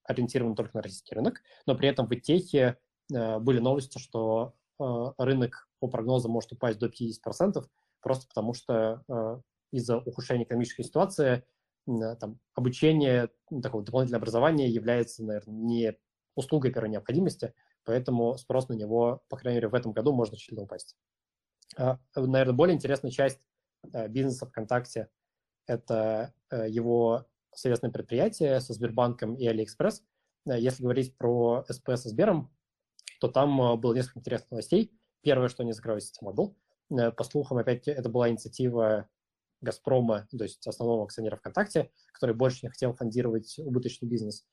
ориентированы только на российский рынок. Но при этом в Итехе были новости, что рынок по прогнозам может упасть до 50%, просто потому что из-за ухудшения экономической ситуации там, обучение, такое дополнительное образование является, наверное, не услугой первой необходимости, поэтому спрос на него, по крайней мере, в этом году может значительно упасть. Наверное, более интересная часть бизнеса ВКонтакте – это его совместное предприятие со Сбербанком и AliExpress. Если говорить про СП со Сбером, то там было несколько интересных новостей. Первое, что они закрывают СитиМобил. По слухам, опять это была инициатива Газпрома, то есть основного акционера ВКонтакте, который больше не хотел фондировать убыточный бизнес.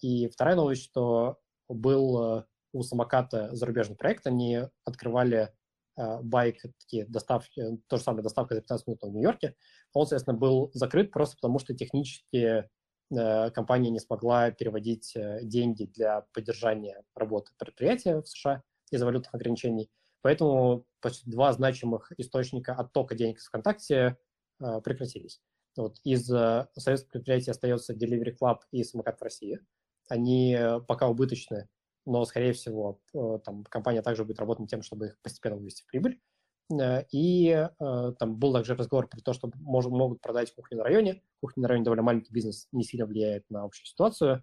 И вторая новость, что был у Самоката зарубежный проект. Они открывали байк, такие доставки, то же самое доставка за 15 минут в Нью-Йорке. Он, соответственно, был закрыт просто потому, что технически компания не смогла переводить деньги для поддержания работы предприятия в США из-за валютных ограничений. Поэтому почти два значимых источника оттока денег из ВКонтакте прекратились. Вот из советского предприятия остается Delivery Club и Самокат в России. Они пока убыточны, но, скорее всего, там, компания также будет работать над тем, чтобы их постепенно вывести в прибыль. И там был также разговор про то, что могут продать кухню на районе. Кухня на районе довольно маленький бизнес, не сильно влияет на общую ситуацию.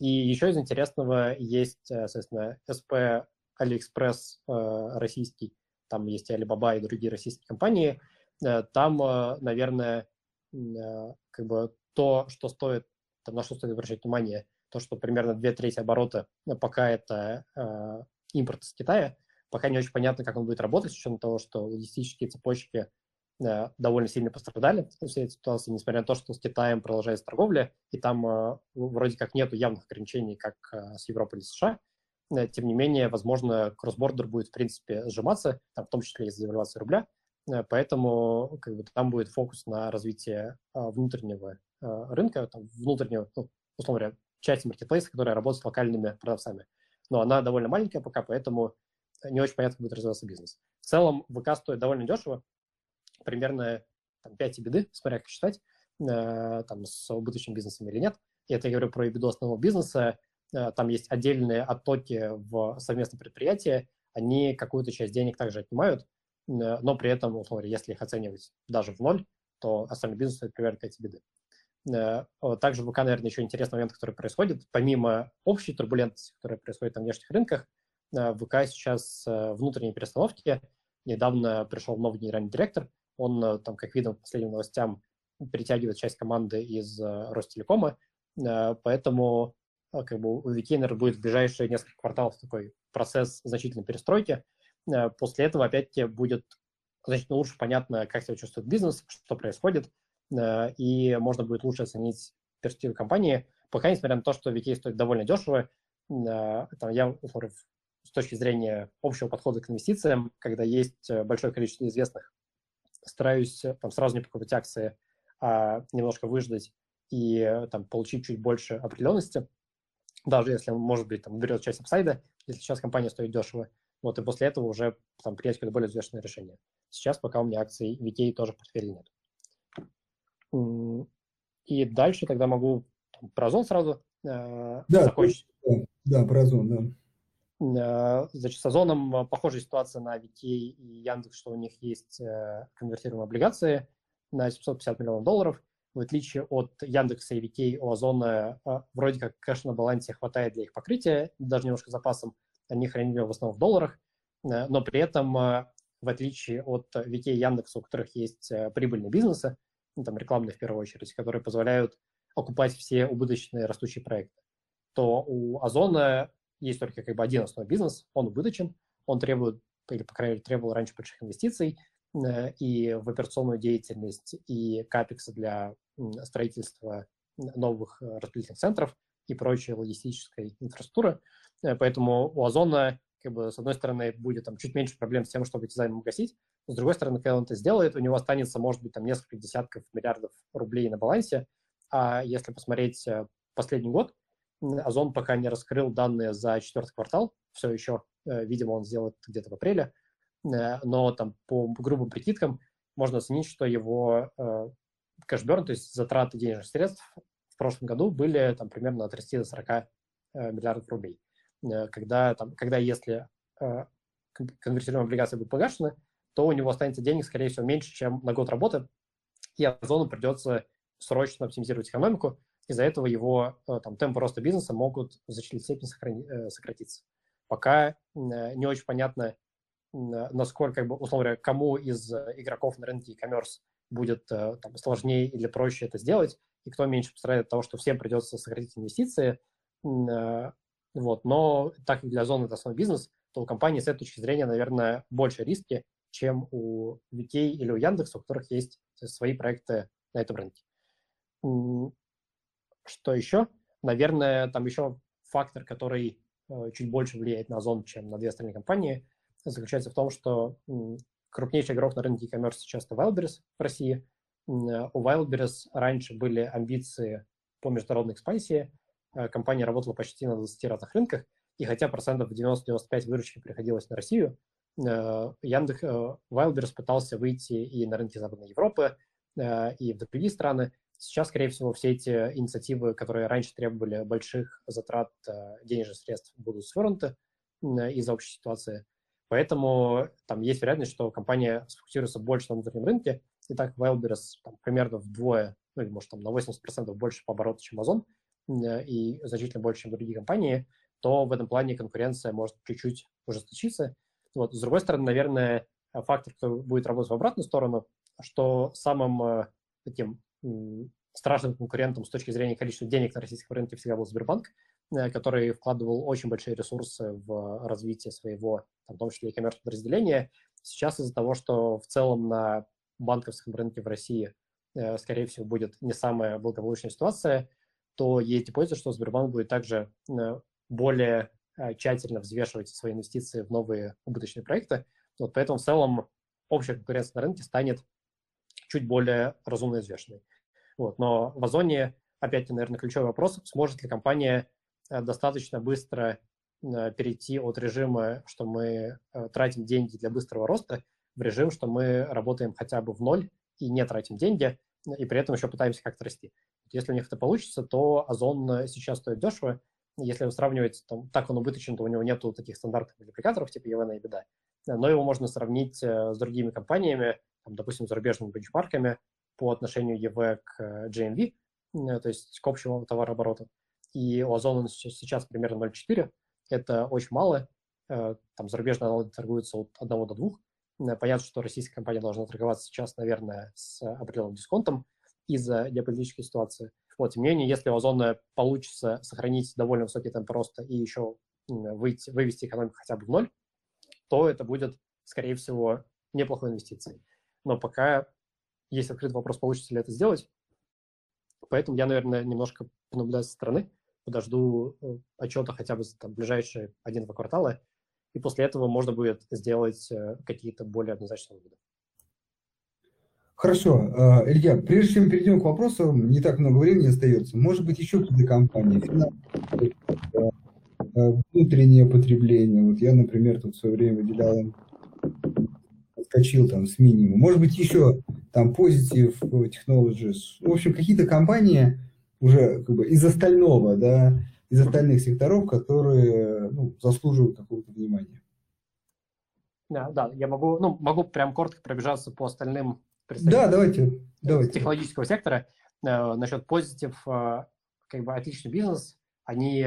И еще из интересного есть, соответственно, СП Алиэкспресс российский, там есть и Alibaba, и другие российские компании. Там, наверное, как бы то, что стоит, там, на что стоит обращать внимание, то, что примерно 2/3 оборота пока это импорт из Китая, пока не очень понятно, как он будет работать, с учетом того, что логистические цепочки довольно сильно пострадали в всей этой ситуации, несмотря на то, что с Китаем продолжается торговля, и там вроде как нету явных ограничений, как с Европой или США. Тем не менее, возможно, кроссбордер будет, в принципе, сжиматься, там, в том числе из-за девальвации рубля, поэтому как бы, там будет фокус на развитие внутреннего рынка, там, внутреннего, ну, условно говоря, части маркетплейса, которая работает с локальными продавцами. Но она довольно маленькая пока, поэтому не очень понятно, как будет развиваться бизнес. В целом, ВК стоит довольно дешево, примерно там, 5 EBITDA, смотря как считать, там, с убыточным бизнесом или нет. И это я говорю про EBITDA основного бизнеса. Там есть отдельные оттоки в совместные предприятия. Они какую-то часть денег также отнимают, но при этом, условно говоря, если их оценивать даже в ноль, то основной бизнес стоит примерно 5 EBITDA. Также в ВК, наверное, еще интересный момент, который происходит. Помимо общей турбулентности, которая происходит на внешних рынках, в ВК сейчас внутренние перестановки. Недавно пришел новый генеральный директор. Он, там, как видно, по последним новостям перетягивает часть команды из Ростелекома. Поэтому как бы, у VK, наверное, будет в ближайшие несколько кварталов такой процесс значительной перестройки. После этого, опять-таки, будет значительно лучше понятно, как себя чувствует бизнес, что происходит, и можно будет лучше оценить перспективы компании. Пока, несмотря на то, что VK стоит довольно дешево, там я, с точки зрения общего подхода к инвестициям, когда есть большое количество известных, стараюсь там сразу не покупать акции, а немножко выждать и там получить чуть больше определенности, даже если, может быть, там берет часть апсайда, если сейчас компания стоит дешево, вот, и после этого уже там принять какое-то более взвешенное решение. Сейчас пока у меня акций VK тоже в портфеле нет. И дальше тогда могу там про Озон сразу закончить. Да, про Озон, да. Значит, с Озоном похожая ситуация на VK и Яндекс, что у них есть конвертируемые облигации на $750 миллионов. В отличие от Яндекса и VK, у Озона вроде как кэш на балансе хватает для их покрытия, даже немножко запасом. Они хранили в основном в долларах, но при этом, в отличие от VK и Яндекса, у которых есть прибыльные бизнесы, там рекламные в первую очередь, которые позволяют окупать все убыточные растущие проекты, то у Озона есть только как бы один основной бизнес, он убыточен, он требует, или, по крайней мере, требовал раньше больших инвестиций и в операционную деятельность, и капекса для строительства новых распределительных центров и прочей логистической инфраструктуры. Поэтому у Озона, как бы, с одной стороны, будет там чуть меньше проблем с тем, чтобы эти займы гасить, с другой стороны, когда он это сделает, у него останется, может быть, там несколько десятков миллиардов рублей на балансе. А если посмотреть последний год, Озон пока не раскрыл данные за четвертый квартал, все еще, видимо, он сделает где-то в апреле, но там по грубым прикидкам можно оценить, что его кэшберн, то есть затраты денежных средств в прошлом году были там примерно от 30 до 40 миллиардов рублей. Когда если конвертируемые облигации будут погашены, то у него останется денег, скорее всего, меньше, чем на год работы, и Озону придется срочно оптимизировать экономику, из-за этого его там темпы роста бизнеса могут в значительной степени сократиться. Пока не очень понятно, насколько, как бы, условно говоря, кому из игроков на рынке e-commerce будет там сложнее или проще это сделать, и кто меньше пострадает от того, что всем придется сократить инвестиции. Вот. Но так как для Озона это основной бизнес, то у компании с этой точки зрения, наверное, больше риски, чем у VK или у Яндекса, у которых есть свои проекты на этом рынке. Что еще? Наверное, там еще фактор, который чуть больше влияет на Озон, чем на две остальные компании, заключается в том, что крупнейший игрок на рынке e-commerce сейчас это Wildberries в России. У Wildberries раньше были амбиции по международной экспансии. Компания работала почти на 20 разных рынках, и хотя процентов 90-95 выручки приходилось на Россию, Wildberries пытался выйти и на рынки Западной Европы, и в другие страны. Сейчас, скорее всего, все эти инициативы, которые раньше требовали больших затрат денежных средств, будут свернуты из-за общей ситуации. Поэтому там есть вероятность, что компания сфокусируется больше на внутреннем рынке. И так Wildberries там примерно вдвое, ну или может там на 80% больше по обороту, чем Озон, и значительно больше, чем другие компании, то в этом плане конкуренция может чуть-чуть ужесточиться. Вот. С другой стороны, наверное, фактор, который будет работать в обратную сторону, что самым таким страшным конкурентом с точки зрения количества денег на российском рынке всегда был Сбербанк, который вкладывал очень большие ресурсы в развитие своего, в том числе и e-commerce подразделения. Сейчас из-за того, что в целом на банковском рынке в России, скорее всего, будет не самая благополучная ситуация, то есть гипотеза, что Сбербанк будет также более тщательно взвешивать свои инвестиции в новые убыточные проекты. Вот поэтому в целом общая конкуренция на рынке станет чуть более разумно извешенной. Вот. Но в Озоне, опять-таки, наверное, ключевой вопрос, сможет ли компания достаточно быстро перейти от режима, что мы тратим деньги для быстрого роста, в режим, что мы работаем хотя бы в ноль и не тратим деньги, и при этом еще пытаемся как-то расти. Если у них это получится, то Озон сейчас стоит дешево. Если сравнивать, там, так он убыточен, то у него нету таких стандартных мультипликаторов типа ЕВН и БД. Но его можно сравнить с другими компаниями, там, допустим, зарубежными бенчмарками по отношению ЕВ к GMV, то есть к общему товарообороту. И у Озона сейчас примерно 0,4. Это очень мало. Там зарубежные аналоги торгуются от 1 до 2. Понятно, что российская компания должна торговаться сейчас, наверное, с определенным дисконтом из-за геополитической ситуации. Вот, тем не менее, если у Озона получится сохранить довольно высокий темп роста и еще вывести экономику хотя бы в ноль, то это будет, скорее всего, неплохой инвестицией. Но пока есть открытый вопрос, получится ли это сделать. Поэтому я, наверное, немножко понаблюдаю со стороны, подожду отчета хотя бы за там, ближайшие 1-2 квартала, и после этого можно будет сделать какие-то более однозначные выводы. Хорошо. Илья, прежде чем перейдем к вопросу, не так много времени остается. Может быть, еще какие-то компании, внутреннее потребление. Вот я, например, тут в свое время выделял, отскочил там с минимума. Может быть, еще там Positive Technologies. В общем, какие-то компании уже как бы из остального, да, из остальных секторов, которые заслуживают какого-то внимания. Да, я могу прям коротко пробежаться по остальным представителям давайте. Технологического сектора. Насчет Positive, как бы отличный бизнес. Они,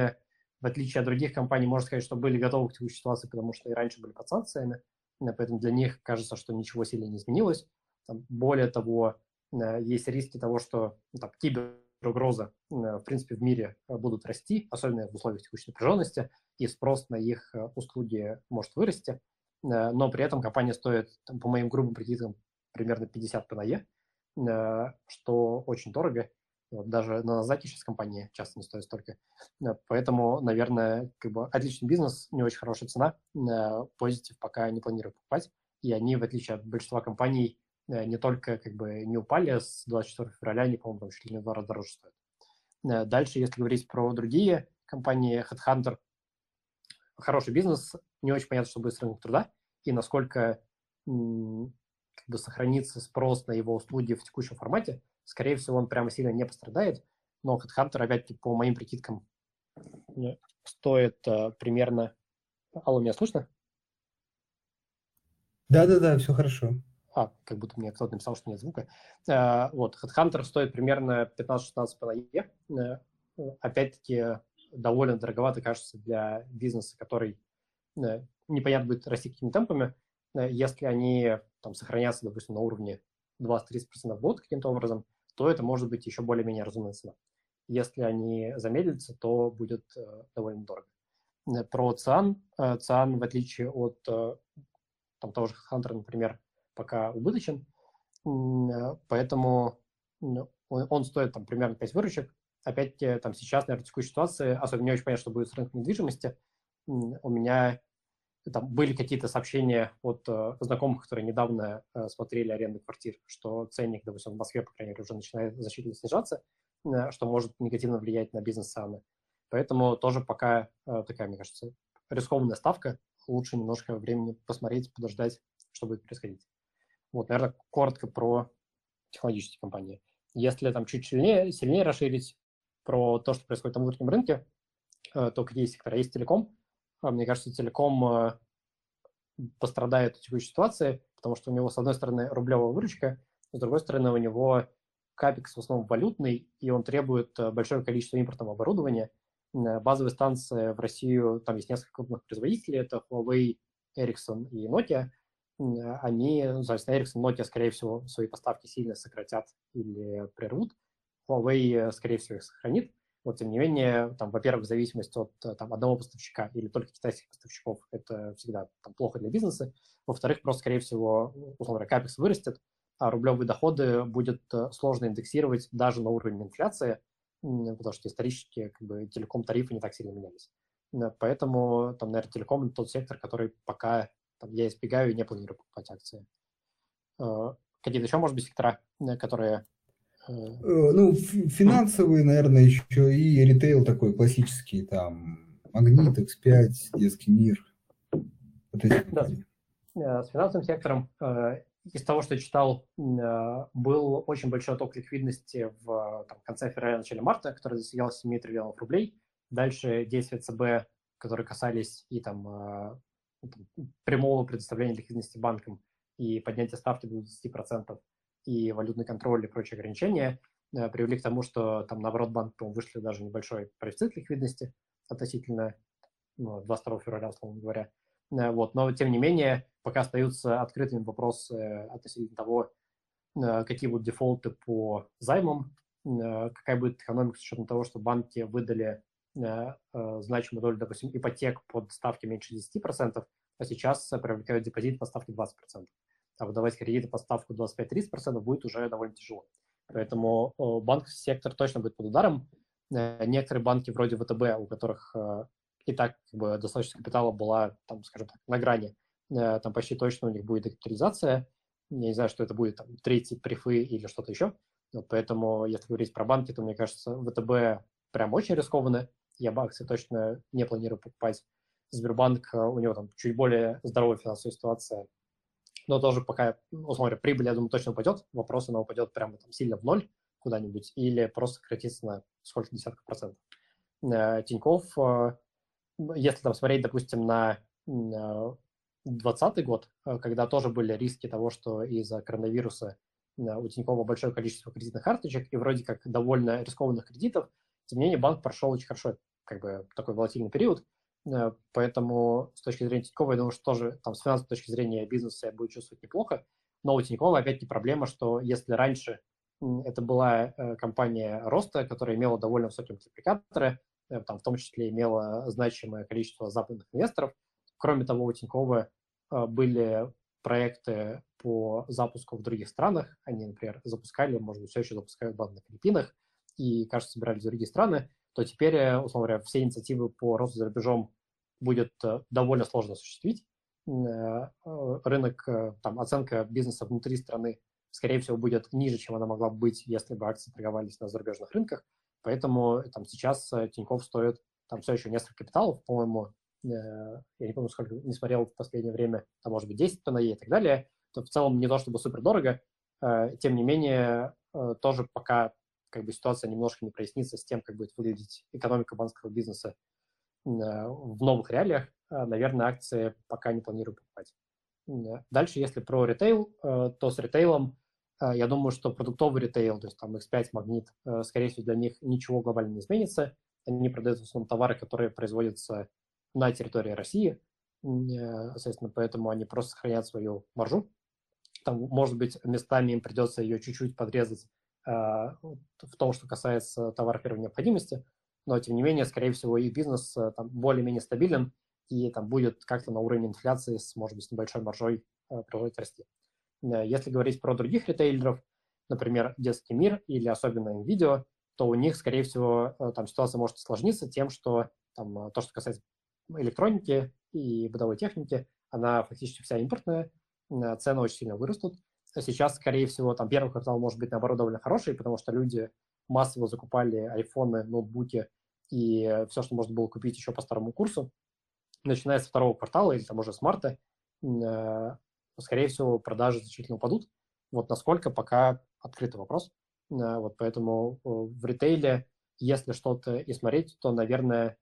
в отличие от других компаний, можно сказать, что были готовы к текущей ситуации, потому что и раньше были под санкциями, поэтому для них кажется, что ничего сильно не изменилось. Более того, есть риски того, что киберугрозы, в принципе, в мире будут расти, особенно в условиях текущей напряженности, и спрос на их услуги может вырасти, но при этом компания стоит, по моим грубым прикидкам, примерно 50 ПНЕ, что очень дорого. Даже на Назаке сейчас компании часто не стоят столько. Поэтому, наверное, как бы отличный бизнес, не очень хорошая цена. Позитив пока не планирую покупать. И они, в отличие от большинства компаний, не только как бы не упали с 24 февраля, они, по-моему, чуть ли не в 2 раза дороже стоят. Дальше, если говорить про другие компании, Headhunter – хороший бизнес, не очень понятно, что будет с рынком труда и насколько как бы сохранится спрос на его услуги в текущем формате. Скорее всего, он прямо сильно не пострадает, но Headhunter, опять-таки, по моим прикидкам, стоит примерно... Алло, меня слышно? Да, все хорошо. Как будто мне кто-то написал, что нет звука. Headhunter стоит примерно 15-16 ПНЕ. Опять-таки, довольно дороговато, кажется, для бизнеса, который непонятно будет расти какими темпами. Если они сохранятся, допустим, на уровне 20-30% в год каким-то образом, то это может быть еще более-менее разумная цена. Если они замедлятся, то будет довольно дорого. Про ЦИАН. ЦИАН, в отличие от того же Headhunter, например, пока убыточен, поэтому он стоит примерно 5 выручек. Опять-таки, сейчас, наверное, в текущей ситуации, особенно не очень понятно, что будет с рынком недвижимости, у меня были какие-то сообщения от знакомых, которые недавно смотрели аренду квартир, что ценник, допустим, в Москве, по крайней мере, уже начинает значительно снижаться, что может негативно влиять на бизнес ЦИАНа. Поэтому тоже пока такая, мне кажется, рискованная ставка. Лучше немножко времени посмотреть, подождать, что будет происходить. Наверное, коротко про технологические компании. Если чуть сильнее расширить про то, что происходит на внутреннем рынке, то какие сектора? Есть телеком. Мне кажется, телеком пострадает от текущей ситуации, потому что у него, с одной стороны, рублевая выручка, с другой стороны, у него капекс в основном валютный, и он требует большое количество импортного оборудования. Базовые станции в Россию, там есть несколько крупных производителей, это Huawei, Ericsson и Nokia. Они, соответственно, Ericsson, Nokia, скорее всего, свои поставки сильно сократят или прервут. Huawei, скорее всего, их сохранит. Тем не менее, во-первых, зависимость от одного поставщика или только китайских поставщиков, это всегда плохо для бизнеса. Во-вторых, просто, скорее всего, условно говоря, капекс вырастет, а рублевые доходы будет сложно индексировать даже на уровне инфляции, потому что исторически телеком тарифы не так сильно менялись. Поэтому, наверное, телеком – тот сектор, который пока я избегаю и не планирую покупать акции. Какие-то еще, может быть, сектора, которые… Финансовые, наверное, еще и ритейл такой классический, Магнит, X5, Детский мир. С финансовым сектором из того, что я читал, был очень большой отток ликвидности в конце февраля, начале марта, который достигал 7 триллионов рублей. Дальше действия ЦБ, которые касались и прямого предоставления ликвидности банкам и поднятия ставки до 20%. И валютный контроль и прочие ограничения привели к тому, что наоборот банк, по-моему, вышли даже небольшой профицит ликвидности относительно 22 февраля, условно говоря. Но, тем не менее, пока остаются открытыми вопросы относительно того, какие будут дефолты по займам, какая будет экономика с учетом того, что банки выдали значимую долю, допустим, ипотек под ставки меньше 10%, а сейчас привлекают депозит под ставки 20%. а выдавать кредиты по ставку 25-30% будет уже довольно тяжело. Поэтому банковский сектор точно будет под ударом. Некоторые банки вроде ВТБ, у которых и так как бы достаточность капитала была, там, скажем так, на грани, там почти точно у них будет декапитализация. Я не знаю, что это будет, там, 30 префы или что-то еще. Вот поэтому, если говорить про банки, то, мне кажется, ВТБ прям очень рискованно. Я акции точно не планирую покупать. Сбербанк, у него там чуть более здоровая финансовая ситуация. Но тоже пока, ну, смотрю, прибыль, я думаю, точно упадет. Вопрос, она упадет прямо там сильно в ноль куда-нибудь или просто сократится на сколько десятков процентов. Тинькофф, если там смотреть, допустим, на 2020 год, когда тоже были риски того, что из-за коронавируса у Тинькова большое количество кредитных карточек и вроде как довольно рискованных кредитов, тем не менее банк прошел очень хорошо, как бы такой волатильный период. Поэтому с точки зрения Тинькова, я думаю, что тоже там с финансовой точки зрения бизнеса я буду чувствовать неплохо. Но у Тинькова опять-таки проблема, что если раньше это была компания роста, которая имела довольно высокие мультипликаторы, там в том числе имела значимое количество западных инвесторов. Кроме того, у Тинькова были проекты по запуску в других странах. Они, например, запускали, может быть, все еще запускают банк на Филиппинах и, кажется, собирались в другие страны. То теперь, условно говоря, все инициативы по росту за рубежом будет довольно сложно осуществить. Рынок, там, оценка бизнеса внутри страны, скорее всего, будет ниже, чем она могла быть, если бы акции торговались на зарубежных рынках. Поэтому там сейчас Тинькофф стоит там все еще несколько капиталов, по-моему, я не помню, сколько, не смотрел в последнее время, там, может быть, 10 тонн и так далее, то в целом не то чтобы супер дорого, тем не менее, тоже пока как бы ситуация немножко не прояснится с тем, как будет выглядеть экономика банковского бизнеса в новых реалиях, наверное, акции пока не планирую покупать. Дальше, если про ритейл, то с ритейлом, я думаю, что продуктовый ритейл, то есть там X5, Магнит, скорее всего, для них ничего глобально не изменится, они продают в основном товары, которые производятся на территории России, соответственно, поэтому они просто сохранят свою маржу. Там, может быть, местами им придется ее чуть-чуть подрезать в том, что касается товаров первой необходимости, но, тем не менее, скорее всего, их бизнес там более-менее стабилен и там будет как-то на уровне инфляции, с, может быть, с небольшой маржой продолжать расти. Если говорить про других ритейлеров, например, Детский мир или особенно NVIDIA, то у них, скорее всего, там ситуация может осложниться тем, что там, то, что касается электроники и бытовой техники, она фактически вся импортная, цены очень сильно вырастут. Сейчас, скорее всего, там первый квартал может быть, наоборот, довольно хороший, потому что люди массово закупали айфоны, ноутбуки и все, что можно было купить еще по старому курсу. Начиная с второго квартала или там уже с марта, скорее всего, продажи значительно упадут. Вот насколько, пока открытый вопрос. Вот поэтому в ритейле, если что-то и смотреть, то, наверное,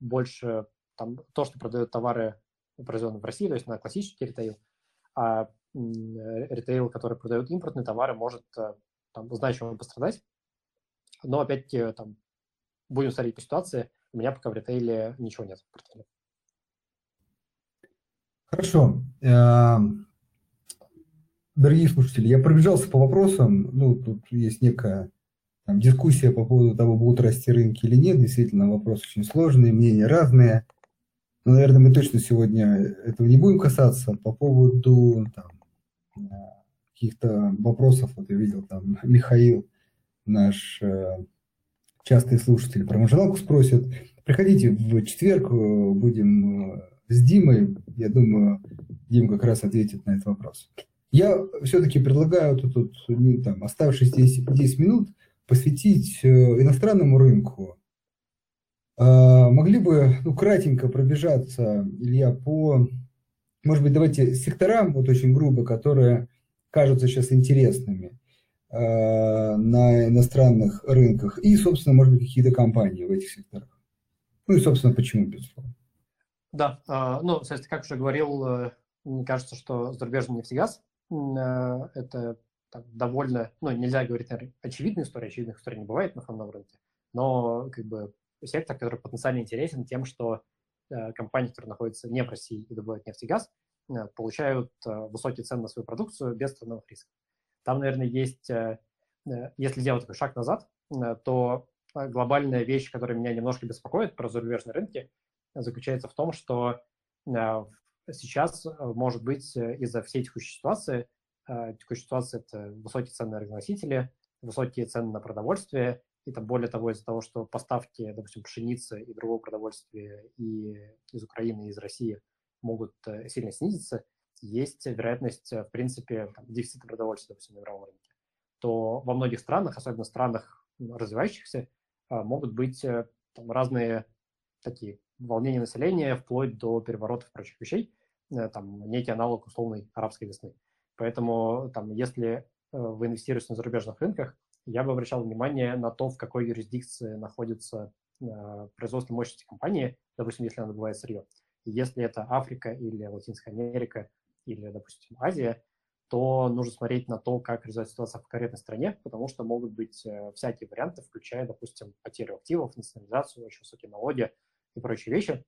больше там, то, что продают товары, произведенные в России, то есть на классический ритейл, а ритейл, который продает импортные товары, может там, значимо пострадать. Но опять-таки там, будем смотреть по ситуации, у меня пока в ритейле ничего нет. Хорошо. Дорогие слушатели, я пробежался по вопросам, ну тут есть некая там дискуссия по поводу того, будут расти рынки или нет, действительно, вопрос очень сложный, мнения разные. Но, наверное, мы точно сегодня этого не будем касаться. По поводу там, каких-то вопросов, вот я видел, там Михаил, наш частый слушатель, про Мажелаку спросит. Приходите в четверг, будем с Димой. Я думаю, Дим как раз ответит на этот вопрос. Я все-таки предлагаю тут там, оставшиеся 10 минут посвятить иностранному рынку. Могли бы, ну, кратенько пробежаться, Илья, по, может быть, давайте секторам, вот очень грубо, которые кажутся сейчас интересными на иностранных рынках и, собственно, может быть, какие-то компании в этих секторах. Ну и, собственно, почему, безусловно. Да, ну, кстати, как уже говорил, мне кажется, что зарубежный нефтегаз – это довольно, ну, нельзя говорить, наверное, очевидная история, очевидных историй не бывает на фондовом рынке, но как бы сектор, который потенциально интересен тем, что компании, которые находятся не в России и добывают нефть и газ, получают высокие цены на свою продукцию без ценного риска. Там, наверное, есть, если сделать такой шаг назад, то глобальная вещь, которая меня немножко беспокоит про зарубежные рынки, заключается в том, что сейчас, может быть, из-за всей текущей ситуации это высокие цены на разносители, высокие цены на продовольствие, и там, более того, из-за того, что поставки, допустим, пшеницы и другого продовольствия и из Украины, и из России могут сильно снизиться, есть вероятность, в принципе, там, дефицита продовольствия, допустим, на мировом рынке, то во многих странах, особенно в странах развивающихся, могут быть там, разные такие волнения населения, вплоть до переворотов и прочих вещей, там, некий аналог условной арабской весны. Поэтому, там, если вы инвестируете на зарубежных рынках, я бы обращал внимание на то, в какой юрисдикции находится производственные мощности компании, допустим, если она добывает сырье. Если это Африка или Латинская Америка или, допустим, Азия, то нужно смотреть на то, как развивается ситуация в конкретной стране, потому что могут быть всякие варианты, включая, допустим, потерю активов, национализацию, очень высокие налоги и прочие вещи.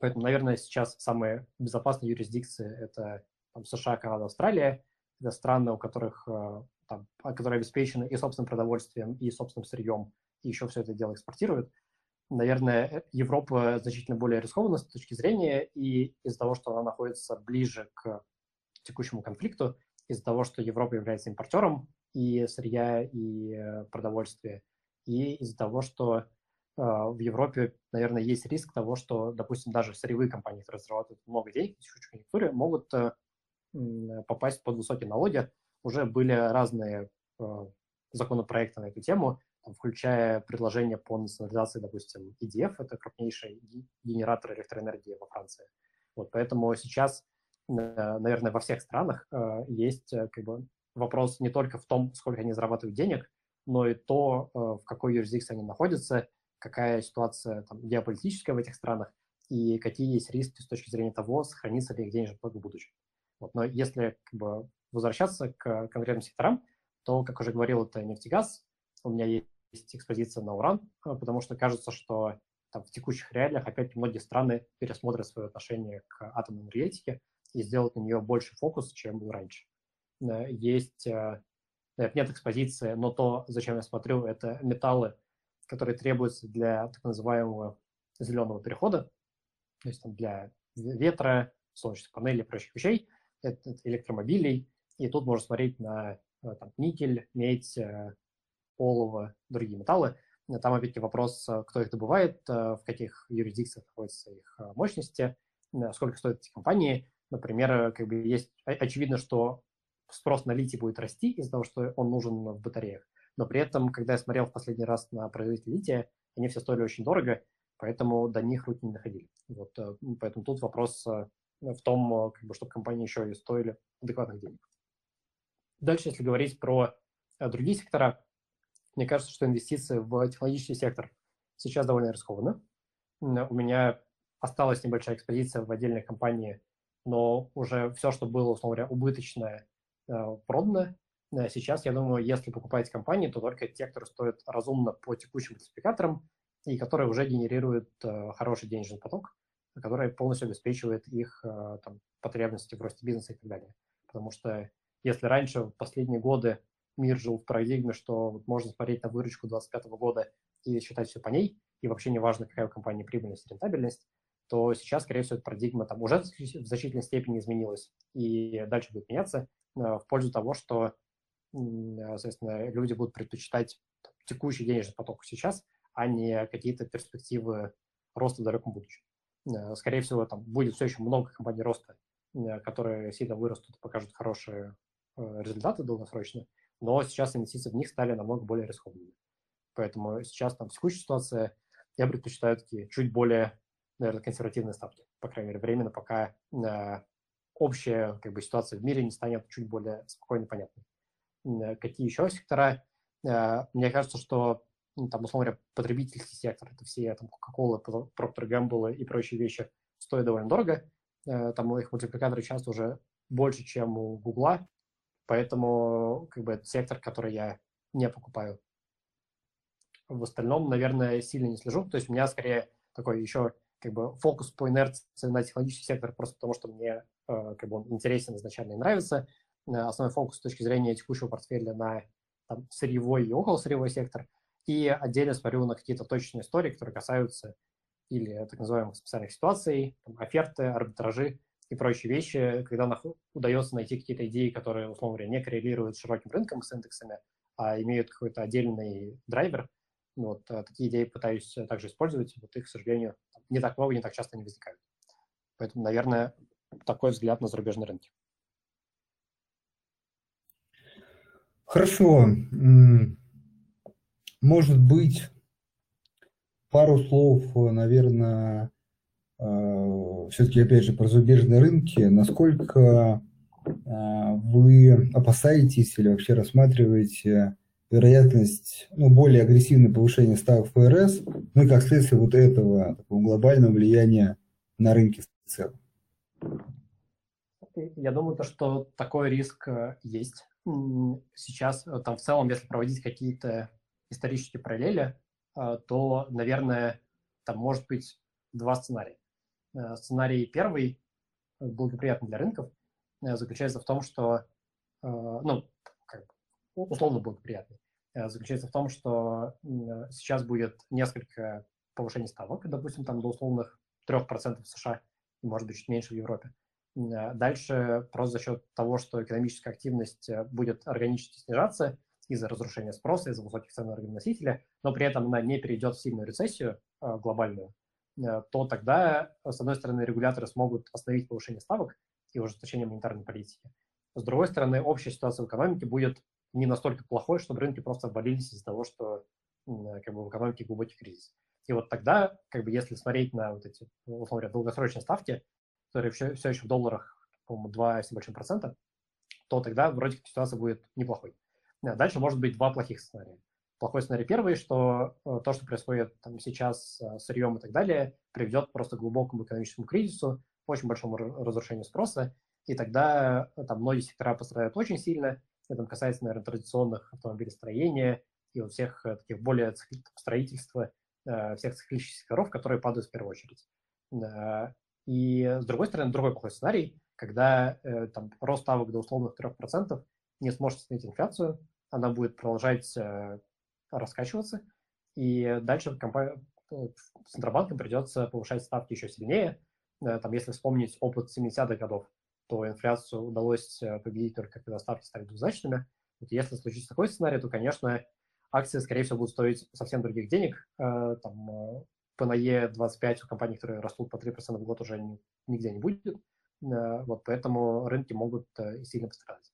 Поэтому, наверное, сейчас самые безопасные юрисдикции – это там, США, Канада, Австралия. Это страны, у которых, там, которые обеспечены и собственным продовольствием, и собственным сырьем, и еще все это дело экспортируют. Наверное, Европа значительно более рискованна с точки зрения, и из-за того, что она находится ближе к текущему конфликту, из-за того, что Европа является импортером и сырья, и продовольствия, и из-за того, что в Европе, наверное, есть риск того, что, допустим, даже сырьевые компании, которые зарабатывают много денег в текущей конъюнктуре, могут попасть под высокие налоги. Уже были разные законопроекты на эту тему, включая предложение по национализации, допустим, EDF, это крупнейший генератор электроэнергии во Франции. Вот, поэтому сейчас, наверное, во всех странах есть как бы, вопрос не только в том, сколько они зарабатывают денег, но и то, в какой юрисдикции они находятся, какая ситуация там, геополитическая в этих странах и какие есть риски с точки зрения того, сохранится ли их денежный поток в будущем. Вот, но если как бы, возвращаться к конкретным секторам, то, как уже говорил, это нефтегаз. У меня есть экспозиция на уран, потому что кажется, что там, в текущих реалиях опять многие страны пересмотрят свое отношение к атомной энергетике и сделают на нее больше фокус, чем был раньше. Есть, нет экспозиции, но то, зачем я смотрю, это металлы, которые требуются для так называемого зеленого перехода, то есть там, для ветра, солнечных панелей и прочих вещей, электромобилей. И тут можно смотреть на там, никель, медь, олово, другие металлы. Там, опять-таки, вопрос, кто их добывает, в каких юрисдикциях находятся их мощности, сколько стоят эти компании. Например, как бы есть, очевидно, что спрос на литий будет расти из-за того, что он нужен в батареях. Но при этом, когда я смотрел в последний раз на производителей лития, они все стоили очень дорого, поэтому до них руки не доходили. Вот, поэтому тут вопрос в том, как бы, чтобы компании еще и стоили адекватных денег. Дальше, если говорить про другие сектора, мне кажется, что инвестиции в технологический сектор сейчас довольно рискованно. У меня осталась небольшая экспозиция в отдельной компании, но уже все, что было, условно говоря, убыточное, продано. Сейчас, я думаю, если покупать компании, то только те, которые стоят разумно по текущим классификаторам и которые уже генерируют хороший денежный поток, который полностью обеспечивает их там, потребности в росте бизнеса и так далее. Потому что если раньше, в последние годы, мир жил в парадигме, что можно смотреть на выручку 2025 года и считать все по ней, и вообще не важно, какая у компании прибыльность и рентабельность, то сейчас, скорее всего, эта парадигма там уже в значительной степени изменилась и дальше будет меняться в пользу того, что, соответственно, люди будут предпочитать текущий денежный поток сейчас, а не какие-то перспективы роста в далеком будущем. Скорее всего, там будет все еще много компаний роста, которые сильно вырастут и покажут хорошие результаты долгосрочно, но сейчас инвестиции в них стали намного более рискованными. Поэтому сейчас там в текущей ситуации я предпочитаю такие чуть более, наверное, консервативные ставки. По крайней мере, временно, пока общая как бы, ситуация в мире не станет чуть более спокойной и понятной. Какие еще сектора? Мне кажется, что, ну, там, условно говоря, потребительский сектор, это все там Coca-Cola, Procter & Gamble и прочие вещи стоят довольно дорого. Там у их мультипликаторы часто уже больше, чем у Гугла. Поэтому как бы, это сектор, который я не покупаю. В остальном, наверное, сильно не слежу. То есть у меня скорее такой еще как бы, фокус по инерции на технологический сектор, просто потому что мне как бы, он интересен изначально и нравится. Основной фокус с точки зрения текущего портфеля на там, сырьевой и околосырьевой сектор. И отдельно смотрю на какие-то точечные истории, которые касаются или так называемых специальных ситуаций, там, оферты, арбитражи и прочие вещи, когда удается найти какие-то идеи, которые, условно говоря, не коррелируют с широким рынком, с индексами, а имеют какой-то отдельный драйвер. Вот такие идеи пытаюсь также использовать, вот их, к сожалению, не так много, не так часто не возникают. Поэтому, наверное, такой взгляд на зарубежные рынки. Хорошо. Может быть, пару слов, наверное, все-таки, опять же, про зарубежные рынки. Насколько вы опасаетесь или вообще рассматриваете вероятность, более агрессивного повышения ставок ФРС, и как следствие вот этого такого глобального влияния на рынки в целом? Я думаю, что такой риск есть. Сейчас, там в целом, если проводить какие-то исторические параллели, то, наверное, там может быть два сценария. Сценарий первый, благоприятный для рынков, заключается в том, что, условно благоприятный, заключается в том, что сейчас будет несколько повышений ставок, допустим, там до условных 3% в США, и, может быть, чуть меньше в Европе. Дальше просто за счет того, что экономическая активность будет органически снижаться из-за разрушения спроса, из-за высоких цен на энергоносители, но при этом она не перейдет в сильную рецессию глобальную, то тогда, с одной стороны, регуляторы смогут остановить повышение ставок и ужесточение монетарной политики. С другой стороны, общая ситуация в экономике будет не настолько плохой, чтобы рынки просто обвалились из-за того, что в экономике глубокий кризис. И вот тогда, если смотреть на вот эти, условно говоря, долгосрочные ставки, которые все еще в долларах, по-моему, 2,7%, то тогда вроде как ситуация будет неплохой. Дальше может быть два плохих сценария. Плохой сценарий первый, что то, что происходит там сейчас с сырьем и так далее, приведет просто к глубокому экономическому кризису, очень большому разрушению спроса, и тогда там многие сектора пострадают очень сильно. Это касается, наверное, традиционных автомобилестроения и вот всех таких более строительства, всех циклических секторов, которые падают в первую очередь. И, с другой стороны, другой плохой сценарий, когда там рост ставок до условных 3% не сможет остановить инфляцию, она будет продолжать раскачиваться, и дальше Центробанкам придется повышать ставки еще сильнее. Там, если вспомнить опыт 70-х годов, то инфляцию удалось победить только когда ставки стали двузначными. Вот если случится такой сценарий, то, конечно, акции, скорее всего, будут стоить совсем других денег. Там, ПНЕ 25 у компаний, которые растут по 3% в год, уже нигде не будет. Вот поэтому рынки могут сильно пострадать.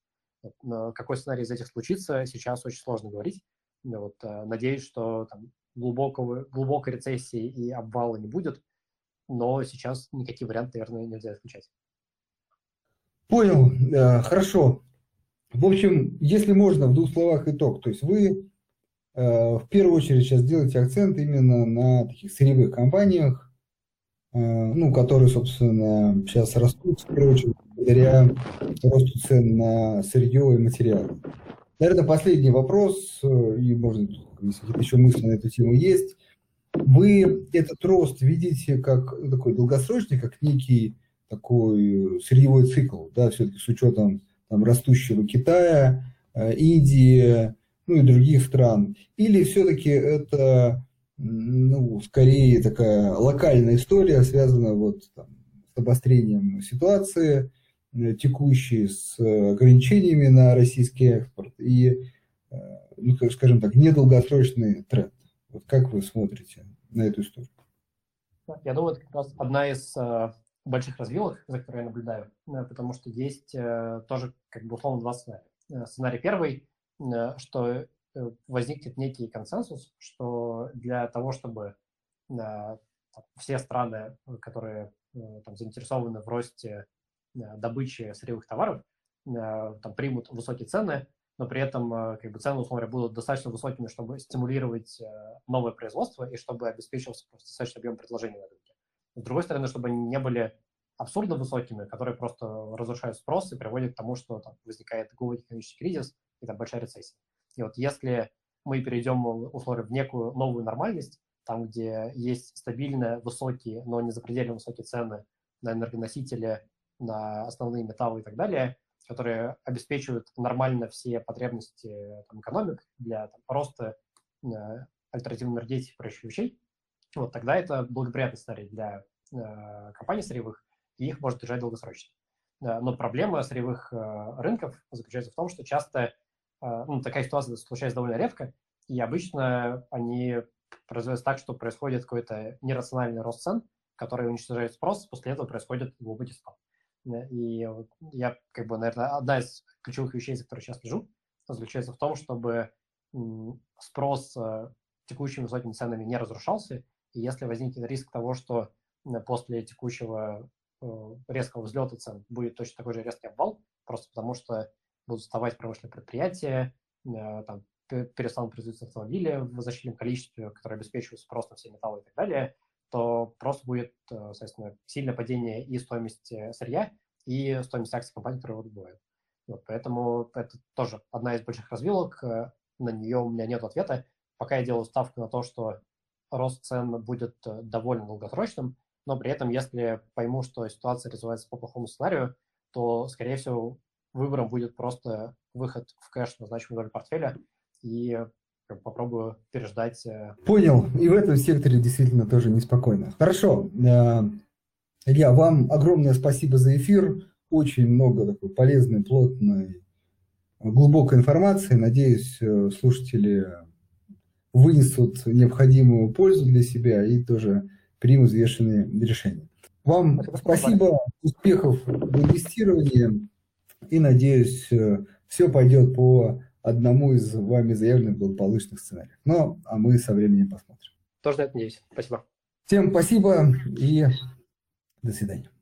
Но какой сценарий из этих случится, сейчас очень сложно говорить. Вот, надеюсь, что там глубокой рецессии и обвала не будет, но сейчас никакие варианты, наверное, нельзя исключать. Понял. Хорошо. В общем, если можно, в двух словах итог. То есть вы в первую очередь сейчас делаете акцент именно на таких сырьевых компаниях, которые, собственно, сейчас растут, в первую очередь, благодаря росту цен на сырье и материалы. Наверное, последний вопрос, и, может, если какие-то еще мысли на эту тему есть. Вы этот рост видите как такой долгосрочный, как некий такой сырьевой цикл, да, все-таки с учетом там растущего Китая, Индии, и других стран, или все-таки это, скорее такая локальная история, связанная с обострением ситуации текущей, с ограничениями на российский экспорт и, скажем так, недолгосрочный тренд. Вот как вы смотрите на эту историю? Я думаю, это как раз одна из больших развилок, за которые я наблюдаю, потому что есть тоже, условно, два сценария. Сценарий первый, что возникнет некий консенсус, что для того, чтобы все страны, которые там заинтересованы в росте добычи сырьевых товаров, там примут высокие цены, но при этом цены, условно говоря, будут достаточно высокими, чтобы стимулировать новое производство и чтобы обеспечился достаточный объем предложений на рынке. С другой стороны, чтобы они не были абсурдно высокими, которые просто разрушают спрос и приводят к тому, что там возникает глубокий экономический кризис, и там большая рецессия. И вот если мы перейдем, условно, в некую новую нормальность, там, где есть стабильно высокие, но не запредельно высокие цены на энергоносители, на основные металлы и так далее, которые обеспечивают нормально все потребности экономик для роста альтернативной энергетики и прочих вещей, вот тогда это благоприятный сценарий для компаний сырьевых и их может держать долгосрочно. Но проблема сырьевых рынков заключается в том, что часто такая ситуация случается довольно редко, и обычно они производятся так, что происходит какой-то нерациональный рост цен, который уничтожает спрос, после этого происходит глубокий скал. И я, наверное, одна из ключевых вещей, за которой сейчас слежу, заключается в том, чтобы спрос текущими высокими ценами не разрушался, и если возникнет риск того, что после текущего резкого взлета цен будет точно такой же резкий обвал, просто потому что будут вставать промышленные предприятия, перестанут производиться автомобили в значительном количестве, которые обеспечивают спрос на все металлы и так далее, то просто будет, соответственно, сильное падение и стоимости сырья, и стоимость акций компании, которые его добывают. Вот, поэтому это тоже одна из больших развилок, на нее у меня нет ответа. Пока я делаю ставку на то, что рост цен будет довольно долгосрочным, но при этом, если пойму, что ситуация развивается по плохому сценарию, то, скорее всего, выбором будет просто выход в кэш на значимую долю портфеля и попробую переждать. Понял. И в этом секторе действительно тоже неспокойно. Хорошо. Илья, вам огромное спасибо за эфир. Очень много такой полезной, плотной, глубокой информации. Надеюсь, слушатели вынесут необходимую пользу для себя и тоже примут взвешенные решения. Вам спасибо. Успехов в инвестировании. И, надеюсь, все пойдет по одному из вами заявленных благополучных сценариев. Ну, а мы со временем посмотрим. Тоже на это надеюсь. Спасибо. Всем спасибо и до свидания.